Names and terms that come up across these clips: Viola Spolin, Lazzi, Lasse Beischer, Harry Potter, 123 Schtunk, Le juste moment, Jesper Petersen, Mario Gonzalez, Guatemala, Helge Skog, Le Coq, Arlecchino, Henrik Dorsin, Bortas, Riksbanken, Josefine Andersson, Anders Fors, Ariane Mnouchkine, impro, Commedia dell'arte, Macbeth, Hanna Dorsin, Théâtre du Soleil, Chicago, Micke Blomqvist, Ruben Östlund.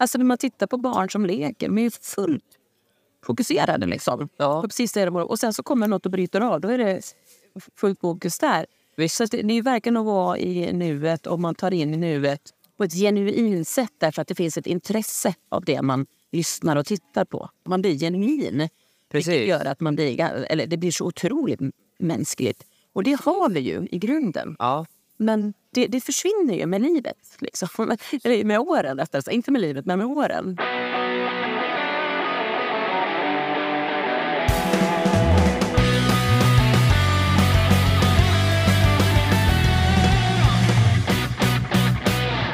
Alltså när man tittar på barn som leker, man är fullt fokuserade liksom. Ja. Precis det. Och sen så kommer något och bryter av, då är det fullt fokus där. Visst. Så det verkar nog vara i nuet, om man tar in i nuet på ett genuint sätt, därför att det finns ett intresse av det man lyssnar och tittar på. Man blir genuin. Precis. Det gör att man blir, eller det blir så otroligt mänskligt. Och det har vi ju i grunden. Ja. Men det försvinner ju med livet. Liksom. Eller med åren. Efter, inte med livet, men med åren.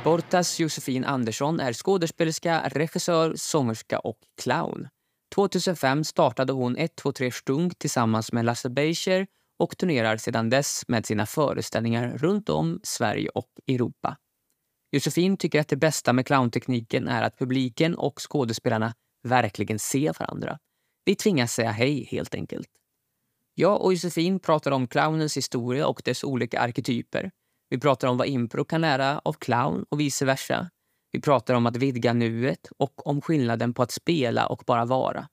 Bortas Josefine Andersson är skådespelerska, regissör, sångerska och clown. 2005 startade hon 123 Schtunk tillsammans med Lasse Beischer och turnerar sedan dess med sina föreställningar runt om Sverige och Europa. Josefine tycker att det bästa med clowntekniken är att publiken och skådespelarna verkligen ser varandra. Vi tvingas säga hej helt enkelt. Jag och Josefine pratar om clownens historia och dess olika arketyper. Vi pratar om vad impro kan lära av clown och vice versa. Vi pratar om att vidga nuet och om skillnaden på att spela och bara vara.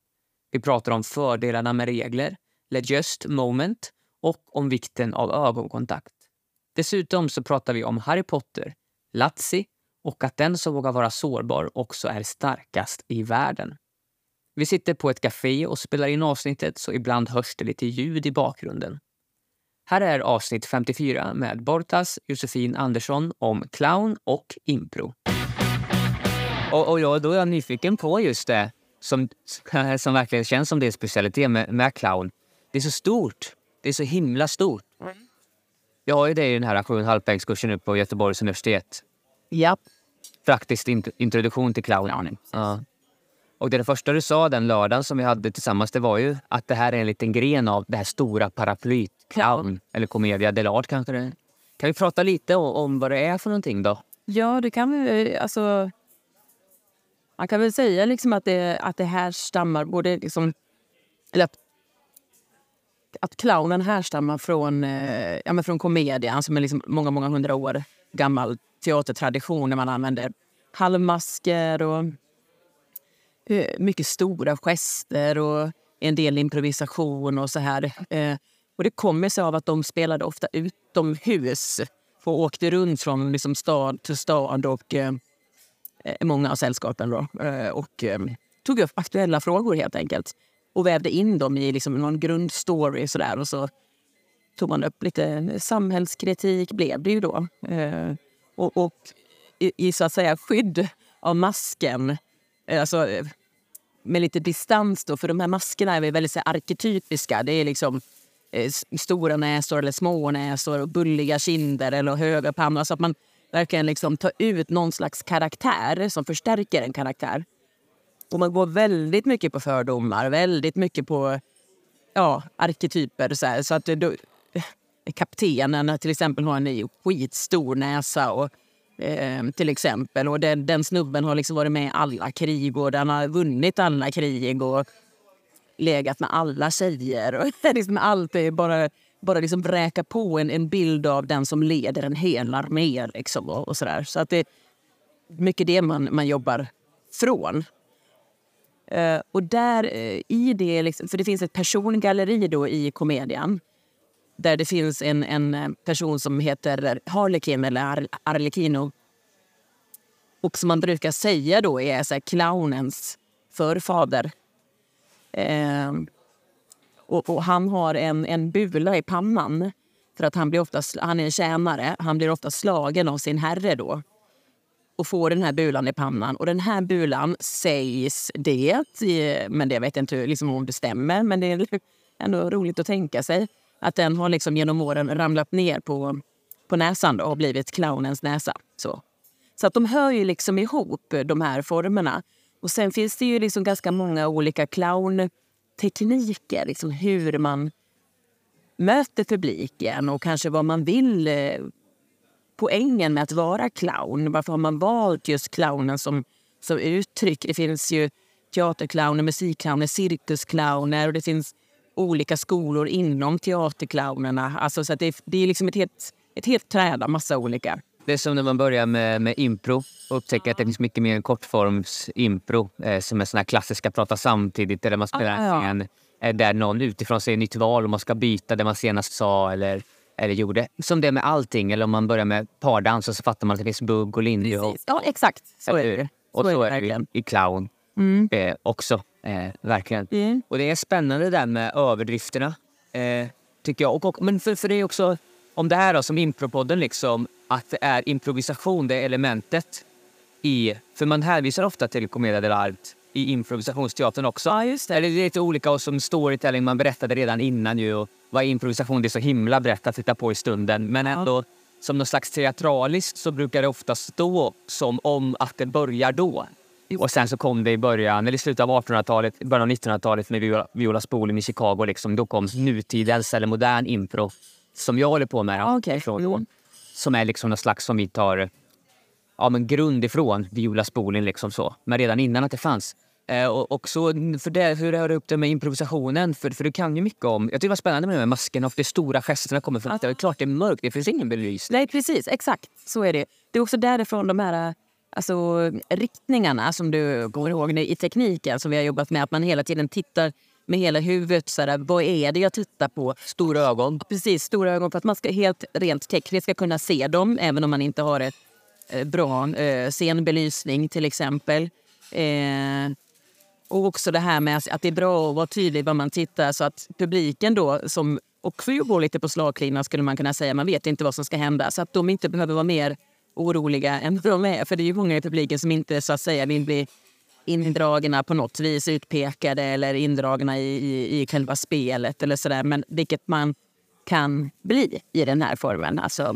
Vi pratar om fördelarna med regler, le juste moment, och om vikten av ögonkontakt. Dessutom så pratar vi om Harry Potter, Lazzi och att den som vågar vara sårbar också är starkast i världen. Vi sitter på ett café och spelar in avsnittet, så ibland hörs det lite ljud i bakgrunden. Här är avsnitt 54 med Bortas Josefine Andersson om clown och impro. Och ja, då är jag nyfiken på just det som verkligen känns som det är specialitet med clown. Det är så stort. Det är så himla stort. Jag har ju det i den här 7,5-poängskursen nu på Göteborgs universitet. Ja. Praktisk introduktion till clownen. Ja. Och det första du sa den lördagen som vi hade tillsammans, det var ju att det här är en liten gren av det här stora paraplyt. Clown, eller komedia dell'arte kanske det. Kan vi prata lite om vad det är för någonting då? Ja, det kan vi. Alltså, man kan väl säga liksom att det här stammar både liksom... Att clownen härstammar från komedian, som är liksom många hundra år gammal teatertradition, när man använder halvmasker och mycket stora gester och en del improvisation och så här. Och det kommer sig av att de spelade ofta utomhus och åkte runt från liksom stad till stad och många av sällskapen då, och tog upp aktuella frågor helt enkelt. Och vävde in dem i liksom någon grundstory sådär. Och så tog man upp lite samhällskritik, blev det ju då. Och i så att säga skydd av masken. Alltså med lite distans då. För de här maskerna är väldigt så här arketypiska. Det är liksom stora näsor eller små näsor. Och bulliga kinder eller höga pannor. Så att man verkligen liksom tar ut någon slags karaktär som förstärker en karaktär. Och man går väldigt mycket på fördomar, väldigt mycket på arketyper. Så att då, kaptenen till exempel har en skitstor näsa till exempel. Och den snubben har liksom varit med i alla krig och den har vunnit alla krig och legat med alla tjejer. Och liksom allt är bara liksom bräka på en bild av den som leder en hel armé liksom, och sådär. Så att det är mycket det man jobbar från. Och där i det, liksom, för det finns ett persongalleri då i komedian där det finns en person som heter Harlekin eller Arlecchino, och som man brukar säga då är så här, clownens förfader. Och han har en bula i pannan för att han är en tjänare, han blir ofta slagen av sin herre då. Och får den här bulan i pannan. Och den här bulan sägs det. Men det vet jag inte liksom om det stämmer. Men det är ändå roligt att tänka sig. Att den har liksom genom åren ramlat ner på näsan. Då, och blivit clownens näsa. Så att de hör ju liksom ihop de här formerna. Och sen finns det ju liksom ganska många olika clowntekniker. Liksom hur man möter publiken. Och kanske vad man vill... Poängen med att vara clown. Varför har man valt just clownen som uttryck? Det finns ju teaterclowner, musikclowner, cirkusclowner. Och det finns olika skolor inom teaterclownerna. Alltså, så att det är liksom ett helt träd av massa olika Det är som när man börjar med impro och upptäcker att det finns mycket mer en kortformsimpro som är sådana här klassiska prata samtidigt där man spelar en där någon utifrån ser nytt val och man ska byta det man senast sa eller gjorde. Som det med allting, eller om man börjar med pardans och så fattar man att det finns bugg och linje. Ja, exakt. Så är det. Och så är det i clown också, verkligen. Mm. Och det är spännande där med överdrifterna, tycker jag. Men för det är också, om det här då, som impropodden liksom, att det är improvisation, det är elementet i... För man hänvisar ofta till Commedia dell'arte i improvisationsteatern också. Ja, just det. Det är lite olika, och som storytelling, man berättade redan innan ju, och vad improvisation, det är så himla brett att titta på i stunden. Men ändå, som någon slags teatraliskt så brukar det ofta stå som om att det börjar då. Och sen så kom det i början, eller i slutet av 1800-talet, början av 1900-talet med Viola Spolin i Chicago. Liksom, då kom nutidens eller modern impro som jag håller på med här. Som är liksom någon slags som vi tar men grund ifrån Viola Spolin liksom så. Men redan innan att det fanns. Och så för det, hur hör du upp det med improvisationen? För du kan ju mycket om... Jag tycker det var spännande med masken och de stora gesterna kommer från. Det är klart det är mörkt, det finns ingen belysning. Nej, precis, exakt. Så är det. Det är också därifrån de här... Alltså riktningarna som du går ihåg nu, i tekniken som vi har jobbat med, att man hela tiden tittar med hela huvudet så där, vad är det jag tittar på? Stora ögon. Precis, stora ögon, för att man ska helt rent tekniskt ska kunna se dem även om man inte har ett bra scenbelysning till exempel. Och också det här med att det är bra att vara tydlig vad man tittar, så att publiken då som också går lite på slagklinan, skulle man kunna säga, man vet inte vad som ska hända, så att de inte behöver vara mer oroliga än de är. För det är ju många i publiken som inte så att säga vill bli indragna på något vis, utpekade eller indragna i själva spelet eller sådär. Men vilket man kan bli i den här formen. Alltså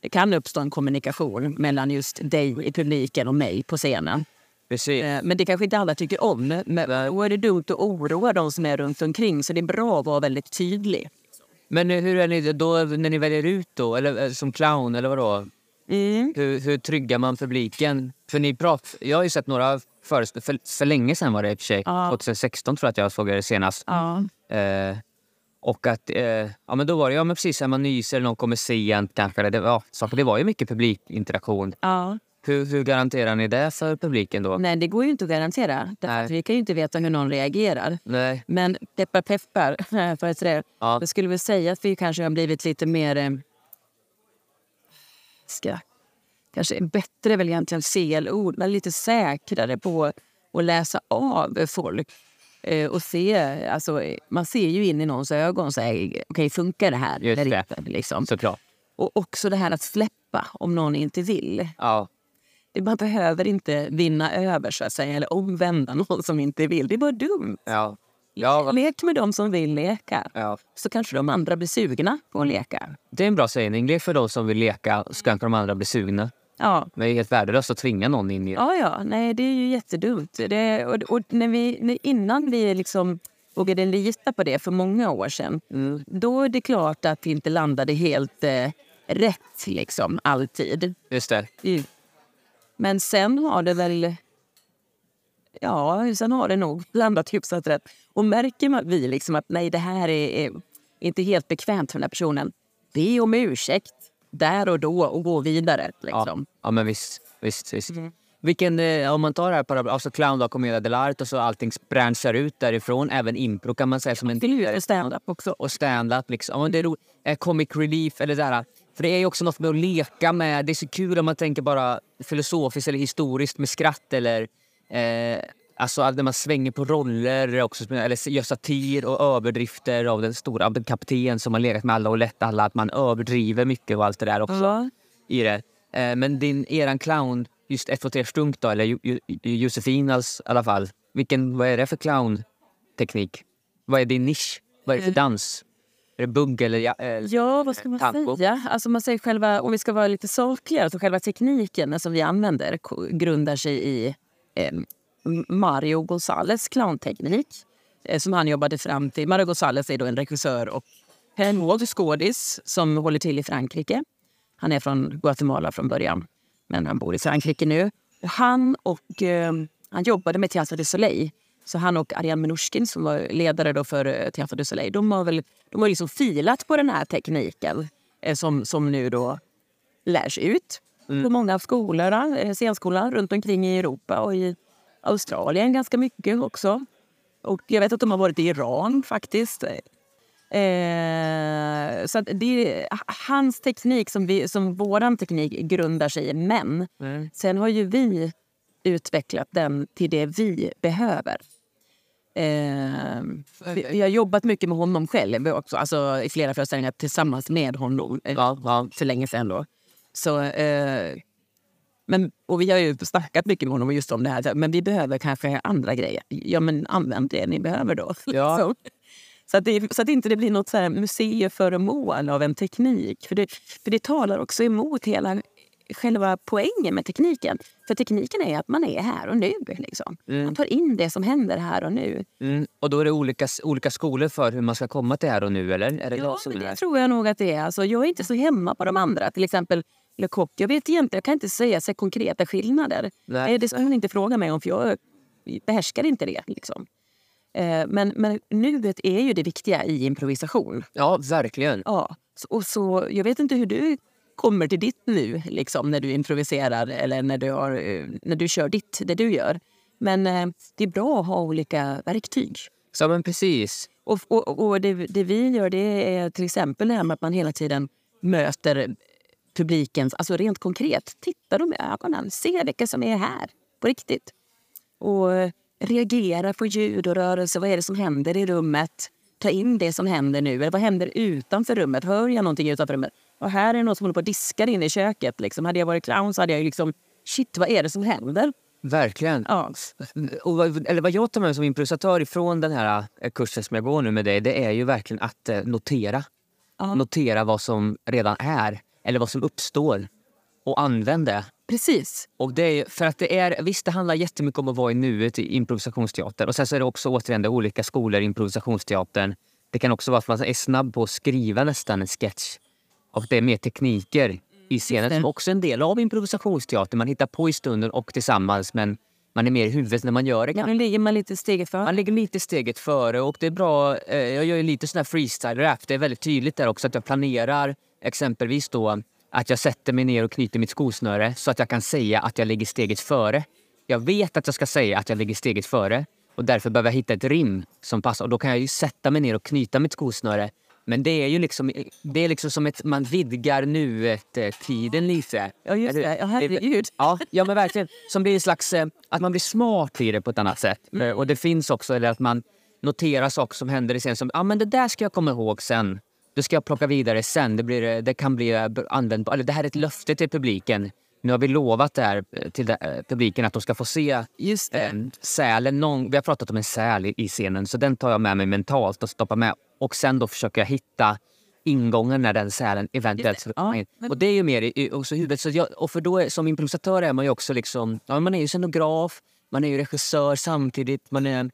det kan uppstå en kommunikation mellan just dig i publiken och mig på scenen. Precis. Men det kanske inte alla tycker om. Men då är det dumt att oroa de som är runt omkring. Så det är bra att vara väldigt tydlig. Men hur är ni då när ni väljer ut då? Eller som clown eller vadå? Hur tryggar man publiken? För ni jag har ju sett några för länge sedan var det i och för sig, 2016 tror jag att jag såg det senast. Och att men då var det men precis när man nyser eller någon kommer sent kanske, det var ju mycket publikinteraktion. Hur garanterar ni det för publiken då? Nej, det går ju inte att garantera. Vi kan ju inte veta hur någon reagerar. Nej. Men peppar för att säga. Det skulle väl säga att vi kanske har blivit lite mer kanske bättre väl egentligen CL-ord, men lite säkrare på att läsa av folk och se, alltså man ser ju in i någons ögon så här, okej, funkar det här? Just det. Inte, liksom. Såklart. Och också det här att släppa om någon inte vill. Ja. Man behöver inte vinna över så att säga, eller omvända någon som inte vill. Det är bara dumt. Ja. Lek med dem som vill leka. Så kanske de andra blir sugna på att leka. Det är en bra sägning. Det är för de som vill leka, ska inte de andra bli sugna. Men det är helt värdelöst att tvinga någon in i det. Nej, det är ju jättedumt. Och innan vi liksom vågade lita på det för många år sedan, då är det klart att vi inte landade helt rätt liksom, alltid. Just det. Men sen har det väl... sen har det nog blandat hyfsat rätt. Och märker man vi liksom att nej, det här är inte helt bekvämt för den här personen. Be om ursäkt där och då och gå vidare. Liksom. Men visst. Vilken, om man tar det här parabeln, alltså clown och Commedia dell'arte och så allting branschar ut därifrån. Även impro kan man säga som en... Det stand-up också. Och stand-up liksom. Det är comic relief eller där. För det är ju också något med att leka med. Det är så kul om man tänker bara filosofiskt eller historiskt med skratt eller... alltså när man svänger på roller också, eller gör satir och överdrifter av den stora kapten som har legat med alla och lett alla, att man överdriver mycket och allt det där också i det. Men eran clown, just 123 Schtunk då, eller Josefinas i alla fall, vad är det för clownteknik? Vad är din nisch? Vad är det för dans? Är det bugg eller vad ska man säga? Alltså man säger själva, om vi ska vara lite sakliga, så själva tekniken som vi använder grundar sig i Mario Gonzalez clownteknik som han jobbade fram till. Mario Gonzalez är då en regissör och skådis som håller till i Frankrike. Han är från Guatemala från början, men han bor i Frankrike nu. Han jobbade med Théâtre du Soleil. Så han och Ariane Mnouchkine som var ledare då för Théâtre du Soleil, de har liksom filat på den här tekniken som nu då lärs ut. För många av skolorna, scenskolan runt omkring i Europa och i Australien ganska mycket också. Och jag vet att de har varit i Iran faktiskt. Så att det är hans teknik som våran teknik grundar sig i, men sen har ju vi utvecklat den till det vi behöver. Jag har jobbat mycket med honom själv också, alltså i flera föreställningar tillsammans med honom för länge sedan då. Så, men, och vi har ju snackat mycket med honom just om det här, men vi behöver kanske andra grejer. Ja, men använd det ni behöver då. Ja. Så att inte det blir något så här museiföremål av en teknik. För det talar också emot hela själva poängen med tekniken. För tekniken är att man är här och nu. Liksom. Man tar in det som händer här och nu. Och då är det olika skolor för hur man ska komma till här och nu, eller? Är det det tror jag nog att det är. Alltså, jag är inte så hemma på de andra. Till exempel Le Coq. Jag vet egentligen, jag kan inte säga så konkreta skillnader. Det ska man inte fråga mig om, för jag behärskar inte det, liksom. Men nuet är ju det viktiga i improvisation. Ja, verkligen. Ja, och så, jag vet inte hur du kommer till ditt nu, liksom, när du improviserar eller när du kör det du gör. Men det är bra att ha olika verktyg. Ja, men precis. Och det vi gör, det är till exempel det här med att man hela tiden möter publikens, alltså rent konkret. Titta dem i ögonen, se vilka som är här på riktigt. Och reagera på ljud och rörelse. Vad är det som händer i rummet? Ta in det som händer nu. Eller vad händer utanför rummet? Hör jag någonting utanför rummet? Och här är någon som håller på att diska in i köket. Liksom. Hade jag varit clown så hade jag liksom... Shit, vad är det som händer? Verkligen. Ja. Eller vad jag tar med som improvisatör ifrån den här kursen som jag går nu med dig, det är ju verkligen att notera. Ja. Notera vad som redan är. Eller vad som uppstår. Och använda. Precis. Och det är, för att det är, visst, det handlar jättemycket om att vara i nuet i improvisationsteater. Och sen så är det också återigen det olika skolor i improvisationsteatern. Det kan också vara att man är snabb på att skriva nästan en sketch. Och det är mer tekniker i scenen som också är en del av improvisationsteater. Man hittar på i stunden och tillsammans, men man är mer i huvudet när man gör det. Ja, nu ligger man lite steget före. Man ligger lite steget före, och det är bra. Jag gör ju lite sån här freestyle-rap. Det är väldigt tydligt där också att jag planerar exempelvis då att jag sätter mig ner och knyter mitt skosnöre så att jag kan säga att jag ligger steget före. Jag vet att jag ska säga att jag ligger steget före, och därför behöver jag hitta ett rim som passar. Och då kan jag ju sätta mig ner och knyta mitt skosnöre. Men det är ju liksom, det är liksom som ett, man vidgar nuet-tiden lite. Ja, just det. Ja, herregud. Ja, men verkligen. Som blir en slags, att man blir smart i det på ett annat sätt. Och det finns också, eller att man noterar saker som händer i scenen som, ja, men det där ska jag komma ihåg sen. Då ska jag plocka vidare sen. Det kan bli användbart. Eller det här är ett löfte till publiken. Nu har vi lovat det här till publiken att de ska få se sälen. Vi har pratat om en säl i scenen. Så den tar jag med mig mentalt och stoppar med. Och sen då försöker jag hitta ingången när den sälen eventuellt... Och det är ju mer i också huvudet. Så jag, och för då är, som improvisatör är man ju också liksom... Ja, man är ju scenograf. Man är ju regissör samtidigt. Man är...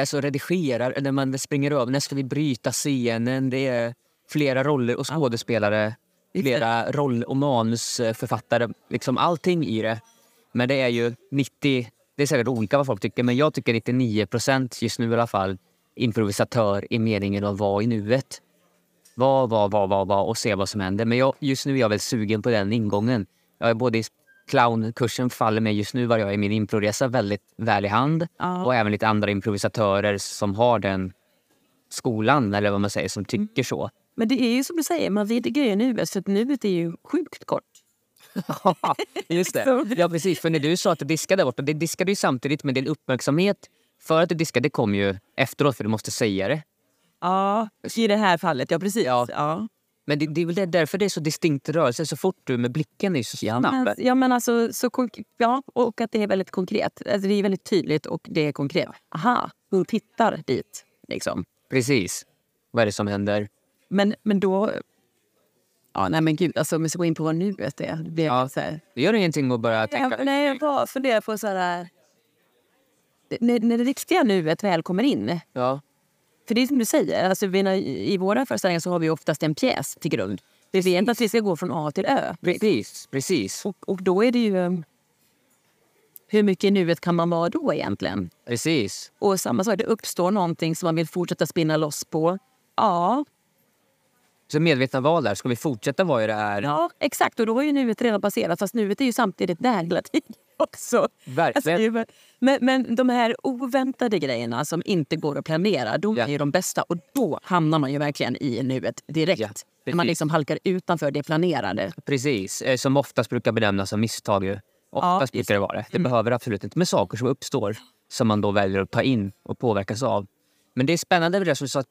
alltså redigerar, när man springer över, när ska vi bryta scenen, det är flera roller och skådespelare, flera roll- och manusförfattare, liksom allting i det. Men det är ju 90, det är säkert olika vad folk tycker, men jag tycker 99% just nu i alla fall improvisatör i meningen att vara i nuet, vad och se vad som händer. Men just nu är jag väl sugen på den ingången. Jag är både clownkursen faller med just nu, var jag i min improvresa väldigt väl i hand. Och även lite andra improvisatörer som har den skolan, eller vad man säger, som tycker så. Men det är ju som du säger, man vidgar ju nuet, för att nuet är ju sjukt kort. Just det. Ja, precis. För när du sa att du diskade bort, det diskade ju samtidigt med din uppmärksamhet. För att du diskade kom ju efteråt, för du måste säga det. Ja, i det här fallet. Ja, precis. Ja. Men det är väl därför det är så distinkt rörelse, så fort du med blicken är så snabb. Ja, men alltså, och att det är väldigt konkret. Alltså, det är väldigt tydligt och det är konkret. Aha, hon tittar dit, liksom. Precis. Vad är det som händer? Men då... Ja, nej men gud, alltså, om vi ska gå in på vad nuet är. Det blir så här... Det gör ingenting att börja tänka. Nej, jag bara funderar på så här... När det riktiga nuet väl kommer in... Ja. För det är som du säger, alltså i våra föreställningar så har vi oftast en pjäs till grund. Det är inte att vi ska gå från A till Ö. Precis. Och då är det ju... Hur mycket i nuet kan man vara då egentligen? Precis. Och samma sak, det uppstår någonting som man vill fortsätta spinna loss på. Ja. Så medvetna val där, ska vi fortsätta vara i det här? Ja, exakt. Och då har ju nuet redan passerat, fast nuet är ju samtidigt där hela tiden också. Verkligen. Alltså, men de här oväntade grejerna som inte går att planera, de är ju de bästa. Och då hamnar man ju verkligen i nuet direkt. Ja, när man liksom halkar utanför det planerade. Precis, som oftast brukar benämnas som misstag ju. Oftast brukar det vara det. Det behöver absolut inte. Men saker som uppstår som man då väljer att ta in och påverkas av. Men det är spännande med det som du sa att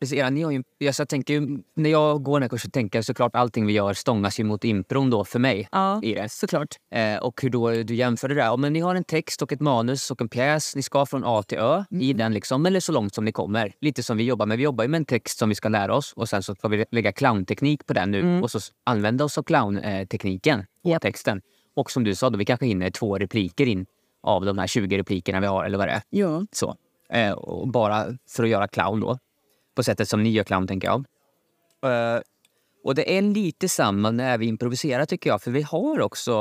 jag tänker, när jag går den här kursen tänker jag såklart allting vi gör stångas ju mot impron då för mig. Ja, i det. Såklart. Och hur då du jämför det där. Men ni har en text och ett manus och en pjäs. Ni ska från A till Ö i den liksom, eller så långt som ni kommer. Lite som vi jobbar med. Vi jobbar ju med en text som vi ska lära oss och sen så får vi lägga clownteknik på den nu och så använda oss av clowntekniken på texten. Och som du sa då, vi kanske hinner 2 repliker in av de här 20 replikerna vi har eller vad det är. Ja. Så. Och bara för att göra clown då. På sättet som ni gör clown tänker jag. Och det är lite samma när vi improviserar tycker jag. För vi har också...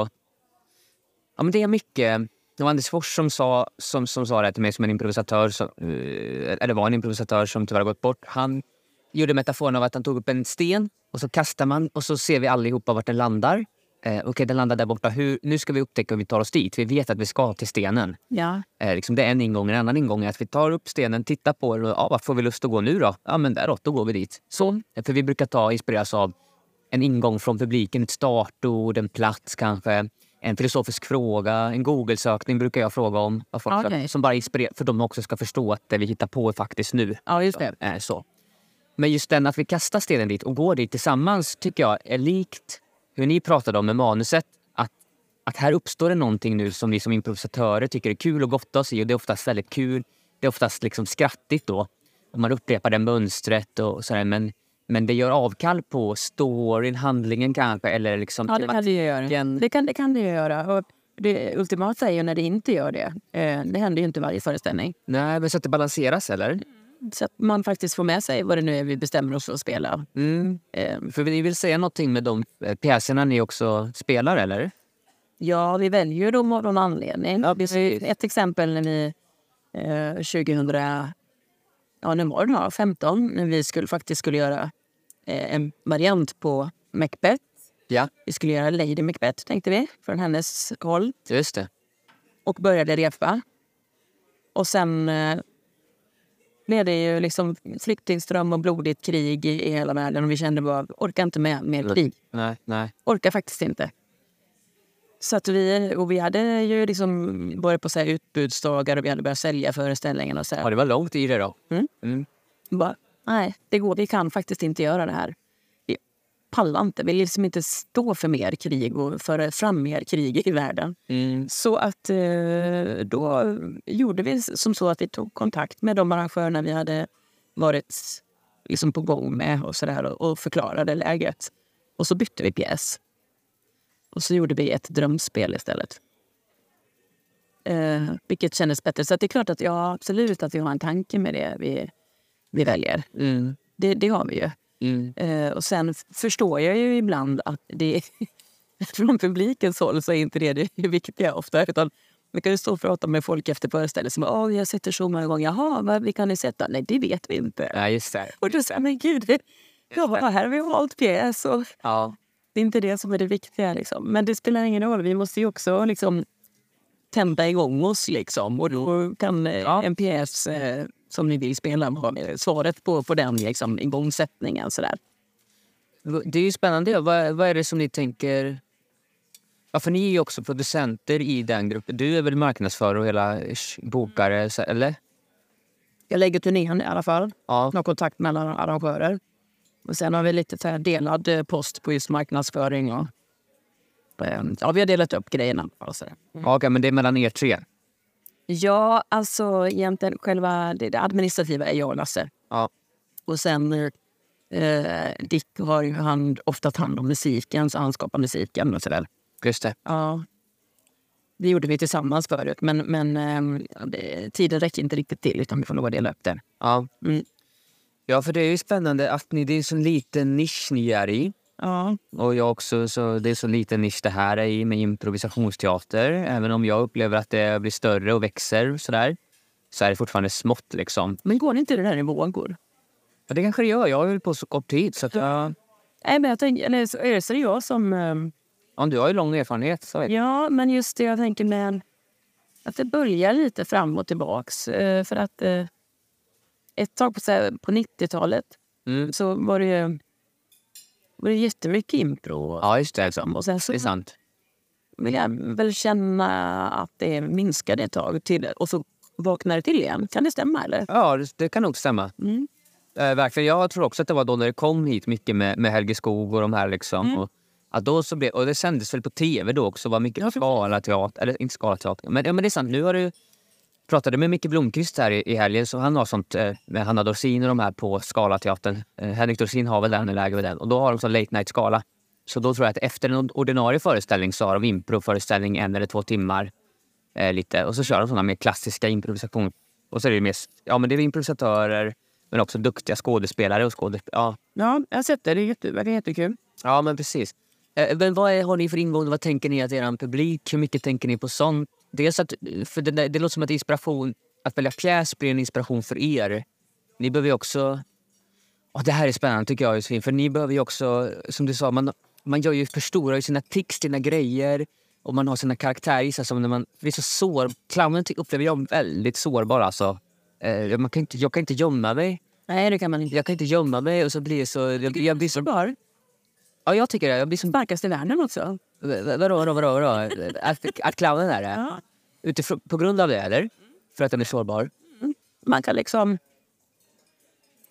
Ja men det är mycket... Det var Anders Fors som sa det till mig som en improvisatör. Eller var en improvisatör som tyvärr har gått bort. Han gjorde metaforen av att han tog upp en sten. Och så kastar man. Och så ser vi allihopa vart den landar. Okej, den landar där borta. Nu ska vi upptäcka om vi tar oss dit. Vi vet att vi ska till stenen. Ja. Liksom det är en ingång. En annan ingång är att vi tar upp stenen, tittar på den och vad får vi lust att gå nu då? Ja, men däråt, då går vi dit. Så, för vi brukar inspireras av en ingång från publiken, ett startord, en plats kanske, en filosofisk fråga, en Google-sökning brukar jag fråga om. Som bara inspirerar, för de också ska förstå att det vi hittar på faktiskt nu. Ja, just det. Så. Men just den att vi kastar stenen dit och går dit tillsammans tycker jag är likt... Hur ni pratade om med manuset, att här uppstår det någonting nu som ni som improvisatörer tycker är kul och gott att se. Och det är oftast väldigt kul. Det är oftast liksom skrattigt då. Och man upprepar det mönstret och sådär. Men det gör avkall på storyn, handlingen kanske. Eller liksom det kan det göra. Och det ultimata är ju när det inte gör det. Det händer ju inte varje föreställning. Nej, men så att det balanseras eller? Så att man faktiskt får med sig vad det nu är vi bestämmer oss för att spela. För ni vill säga någonting med de pjäserna ni också spelar, eller? Ja, vi väljer dem av någon anledning. Ja, ett exempel när vi 2015, när vi skulle göra en variant på Macbeth. Ja. Vi skulle göra Lady Macbeth, tänkte vi, från hennes håll. Just det. Och började repa. Och sen... det är ju liksom flyktingström och blodigt krig i hela världen och vi kände bara orkar inte med mer krig. Nej. Orkar faktiskt inte. Så att vi hade ju liksom börjat på så här utbudsdagar och vi hade börjat sälja föreställningen och så här. Ja, det var långt i det då. Bara, nej, det går, vi kan faktiskt inte göra det här. Vi pallar inte, vi vill liksom inte stå för mer krig och föra fram mer krig i världen. Så att då gjorde vi som så att vi tog kontakt med de arrangörerna vi hade varit liksom på gång med och sådär och förklarade läget. Och så bytte vi pjäs. Och så gjorde vi ett drömspel istället. Vilket kändes bättre. Så att det är klart att absolut att vi har en tanke med det vi väljer. Det har vi ju. Och sen förstår jag ju ibland att det från publikens håll så är inte det viktiga ofta, utan vi kan ju stå och prata med folk efter föreställelsen som jag sitter så många gånger, vi kan ni sätta? Nej, det vet vi inte. Ja, just det. Och då säger men gud, här har vi valt pjäs och det är inte det som är det viktiga liksom. Men det spelar ingen roll, vi måste ju också liksom tända igång oss liksom, och då kan en pjäs som ni vill spela med svaret på den liksom, igångsättningen sådär. Det är ju spännande. Vad är det som ni tänker? Ja, för ni är ju också producenter i den gruppen. Du är väl marknadsförare och hela bokare, eller? Jag lägger turnén i alla fall. Ja. Någon kontakt mellan arrangörer. Och sen har vi lite så här delad post på just marknadsföring. Och, vi har delat upp grejerna. Okej, men det är mellan er tre? Ja, alltså egentligen själva det administrativa är jag och Lasse. Ja. Och sen... Dick har ju ofta hand om musiken, så han skapar musiken och sådär. Just det. Ja. Det gjorde vi tillsammans förut, men tiden räcker inte riktigt till utan vi får nog dela upp det. Ja. Ja, för det är ju spännande att det är så liten nisch ni är i. Ja. Och jag också, så det är så liten nisch det här är i med improvisationsteater. Även om jag upplever att det blir större och växer sådär, så är det fortfarande smått liksom. Men går ni inte den här nivån? Ja, det kanske det gör. Jag har väl på så kort tid. Så att, Nej, men jag tänker, eller så är det jag som... Ja, du har ju lång erfarenhet. Så vet. Ja, men just det jag tänker med att det börjar lite fram och tillbaks. För att ett tag på 90-talet så var det jättemycket impro. Ja, just det. Liksom. Och sen så, det är sant. Vill jag väl känna att det minskade ett tag till, och så vaknar det till igen. Kan det stämma, eller? Ja, det kan nog stämma. Mm. Verkligen, jag tror också att det var då när det kom hit mycket med Helge Skog och de här liksom. Mm. Och att då så blev, och det sändes väl på tv då också, var mycket skala teater, eller inte skala teater, men det är sant. Nu har du pratade med Micke Blomqvist här i helgen, så han har sånt med Hanna Dorsin och de här på skala teatern. Henrik Dorsin har väl den i läge med den, och då har de sån late night skala. Så då tror jag att efter en ordinarie föreställning så har de improföreställning 1 eller 2 timmar lite, och så kör de sådana mer klassiska improvisation. Och så är det mest, ja, men det är improvisatörer men också duktiga skådespelare och skådespelare. Ja, jag har sett det. Det är jättekul. Ja, men precis. Men vad har ni för ingång? Vad tänker ni att er publik? Hur mycket tänker ni på sånt? Dels att, för det låter som att inspiration, att välja kläs blir en inspiration för er. Ni behöver ju också... det här är spännande tycker jag, Josefine. För ni behöver ju också, som du sa, man gör ju, förstorar ju sina tics, sina grejer. Och man har sina karaktärer som när man blir så sår. Clownen upplever jag väldigt sårbar alltså. Jag kan inte gömma mig. Nej, det kan man inte. Jag kan inte gömma mig, och så blir så... Jag blir så bar. Ja, jag tycker det. Jag blir som starkast i världen också. Vadå? Att clownen är det? Ja. Utifrån, på grund av det, eller? För att den är sårbar? Mm. Man kan liksom...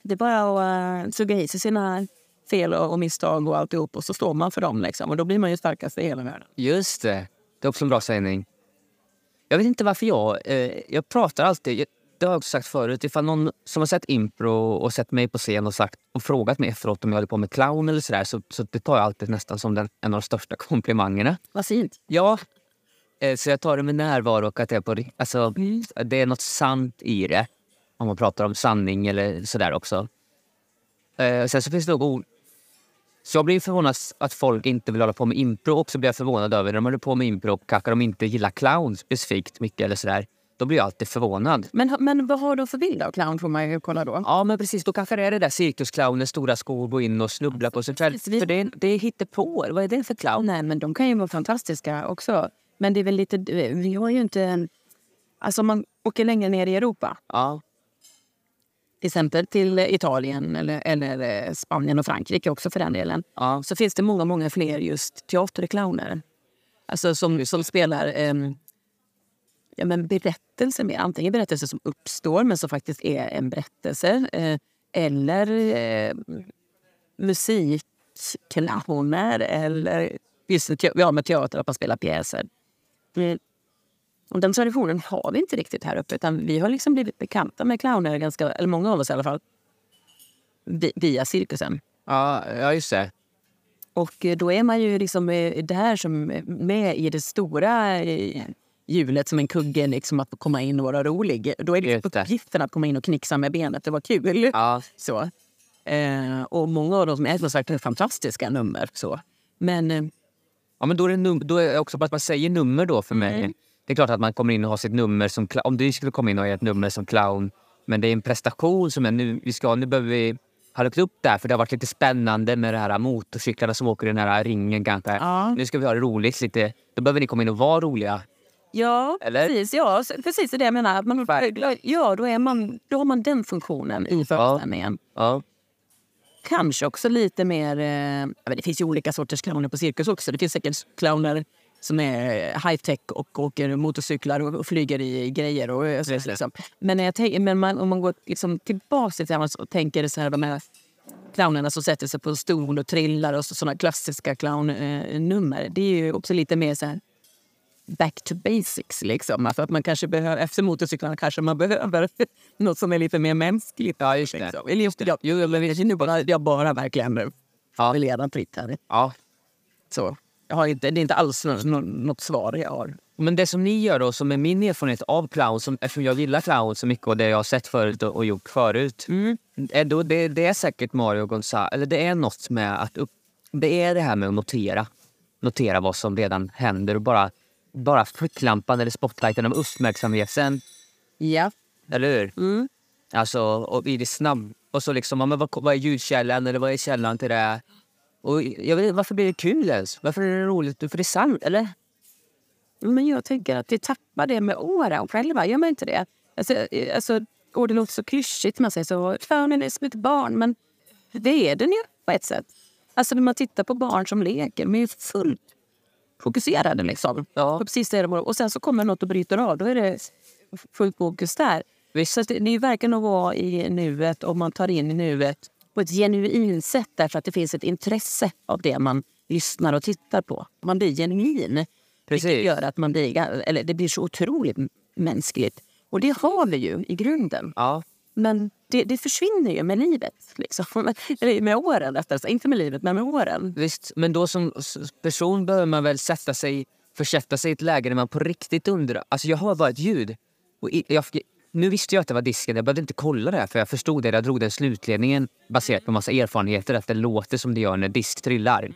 Det är bara att suga i sig sina fel och misstag och alltihop. Och så står man för dem liksom. Och då blir man ju starkast i hela världen. Just det. Det är också en bra sägning. Jag vet inte varför jag pratar alltid... Det har jag också sagt förut, ifall någon som har sett impro och sett mig på scen och sagt och frågat mig efteråt om jag håller på med clown eller sådär, så det tar jag alltid nästan som en av de största komplimangerna. Vad fint. Ja, så jag tar det med närvaro och att jag på alltså, det är något sant i det. Om man pratar om sanning eller sådär också. Sen så finns det nog ord. Så jag blir förvånad att folk inte vill hålla på med impro, och så blir jag förvånad över när de håller på med impro och kanske de inte gillar clown specifikt mycket eller sådär. Då blir jag alltid förvånad. Men vad har du för bild av clown, får man ju kolla då? Ja, men precis. Då kanske det är det där cirkusclownen, stora skor, gå in och snubbla på sig själv. För det hittar på. Vad är det för clown? Nej, men de kan ju vara fantastiska också. Men det är väl lite... Vi har ju inte en... Alltså, man åker längre ner i Europa. Ja. Till exempel till Italien eller Spanien och Frankrike också för den delen. Ja. Så finns det många, många fler just teaterclowner. Alltså som spelar... Ja, men berättelser med, antingen berättelser som uppstår men som faktiskt är en berättelse, eller musikkanaler, eller med teater, att man spelar pjäser. Och den traditionen har vi inte riktigt här uppe, utan vi har liksom blivit bekanta med clowner ganska, eller många av oss i alla fall, via cirkusen. Ja, just det. Och då är man ju liksom där som är med i det stora... hjulet som en kugge, liksom, att komma in och vara rolig. Då är det uppgiften att komma in och knixa med benet. Det var kul. Ja. Så. Och många av dem som är sagt fantastiska nummer. Så. Men... Ja, men då är det också bara att man säger nummer då för mig. Det är klart att man kommer in och har sitt nummer som... Om du skulle komma in och ha ett nummer som clown. Men det är en prestation som är nu... Nu behöver vi ha lukt upp där. För det har varit lite spännande med det här motorcyklarna som åker i den här ringen. Ja. Nu ska vi ha det roligt lite. Då behöver ni komma in och vara roliga. Ja, precis, ja, precis det jag menar. Ja, då har man den funktionen i föreställningen. Ja. Kanske också lite mer... det finns ju olika sorters clowner på cirkus också. Det finns säkert clowner som är high-tech och åker motorcyklar och flyger i grejer. Och så, liksom. Om man går liksom tillbaka och tänker så här, de här clownerna som sätter sig på stol och trillar och sådana klassiska clownnummer. Det är ju också lite mer så här... back to basics liksom, alltså att man kanske behöver, efter motorcyklarna kanske man behöver något som är lite mer mänskligt. Ja, just det. Liksom. Eller just det. Jag bara verkligen nu. Ja. Vill redan fritt här. Ja. Så. Det är inte alls något svar jag har. Men det som ni gör då, som är min erfarenhet av clown, eftersom jag gillar clown så mycket och det jag har sett förut och gjort förut, det är säkert Mario Gonzalez, eller det är något med att det är det här med att notera vad som redan händer och bara flicklampan eller spotlighten av uppmärksamheten. Ja. Eller hur? Mm. Alltså, och i det snabb... Och så liksom, vad är ljudkällan eller vad är källan till det? Och jag vet, varför blir det kul ens? Varför är det roligt? För det är sant, eller? Men jag tänker att vi tappar det med åren själva. Gör man inte det? Alltså det låter så klyschigt. Man säger så, förhållanden är som ett barn. Men det är den ju på ett sätt. Alltså när man tittar på barn som leker. De är ju fullt fokuserade liksom. Ja. Precis det. Och sen så kommer något och bryter av. Då är det fullt fokus där. Visst, så det är ju verkligen att vara i nuet. Om man tar in i nuet på ett genuint sätt. Därför att det finns ett intresse av det man lyssnar och tittar på. Man blir genuin. Precis. Det gör att man blir, eller det blir så otroligt mänskligt. Och det har vi ju i grunden. Ja. Men det försvinner ju med livet. Liksom. Eller med åren. Alltså. Inte med livet, men med åren. Visst, men då som person behöver man väl försätta sig i ett läge där man på riktigt undrar. Alltså jag hör bara ett ljud. Och nu visste jag att det var disken. Jag behövde inte kolla det här, för jag förstod det. Jag drog den slutledningen baserat på en massa erfarenheter. Att det låter som det gör när disk trillar.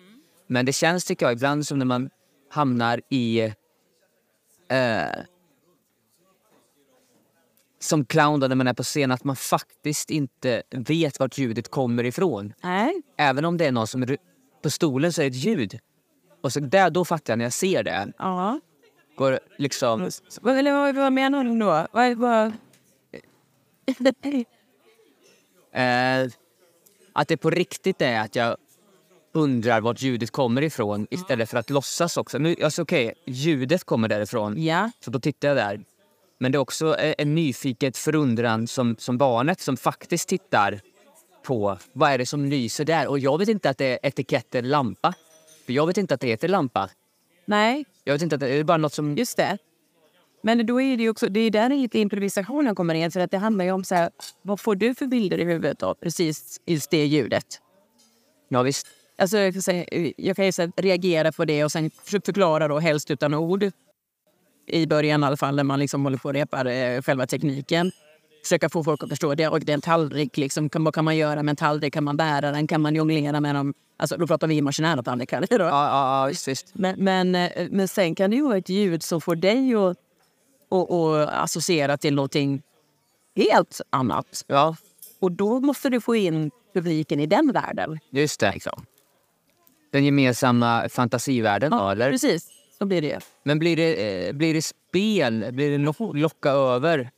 Men det känns, tycker jag, ibland som när man hamnar i som clown då, när man är på scen, att man faktiskt inte vet vart ljudet kommer ifrån. Nej. Även om det är någon som på stolen, så är det ett ljud. Och så där, då fattar jag när jag ser det. Ja. Går liksom... Vad menar du då? Att det på riktigt är att jag undrar vart ljudet kommer ifrån istället för att låtsas också. Nu, alltså okej, ljudet kommer därifrån. Ja. Så då tittar jag där. Men det är också en nyfiket förundran som barnet som faktiskt tittar på vad är det som lyser där. Och jag vet inte att det är etiketten lampa. För jag vet inte att det heter lampa. Nej. Jag vet inte att det är bara något som... Just det. Men då är det ju också... Det är där inte improvisationen kommer in. För att det handlar ju om så här... Vad får du för bilder i huvudet då? Precis i det ljudet. Ja, visst. Alltså jag kan ju så här, reagera på det och sen förklara då helst utan ord. I början i alla fall, när man liksom håller på och repar själva tekniken. Försöka få folk att förstå det. Och det är en tallrik liksom. Vad kan man göra med en tallrik? Kan man bära den? Kan man jonglera med dem? Alltså då pratar vi imaginära tallrikar. Ja, visst. Men sen kan det ju vara ett ljud som får dig och associera till någonting helt annat. Ja. Och då måste du få in publiken i den världen. Just det. Liksom. Den gemensamma fantasivärlden, ja, eller? Precis. Så blir det. Men blir det spel? Blir det locka över?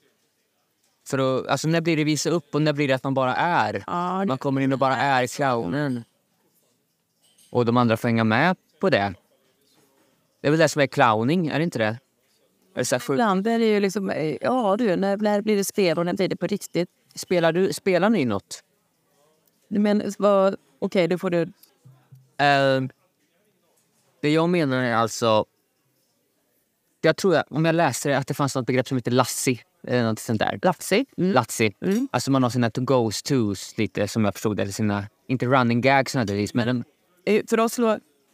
För att, alltså när blir det visa upp och när blir det att man bara är? Ja, man kommer in och bara är i clownen. Och de andra får hänga med på det. Det är väl det som är clowning, är det inte det? Ibland är det ju liksom, ja du, när blir det spel och när blir det på riktigt? Spelar ni något? Men vad, okej, då får du... Det jag menar är alltså... Jag tror, om jag läser det, att det fanns något begrepp som heter Lazzi. Något sånt där. Lazzi? Mm. Lazzi. Mm. Alltså man har sina to-goes-tos lite, som jag förstod. Eller sina, inte running gags, men... För oss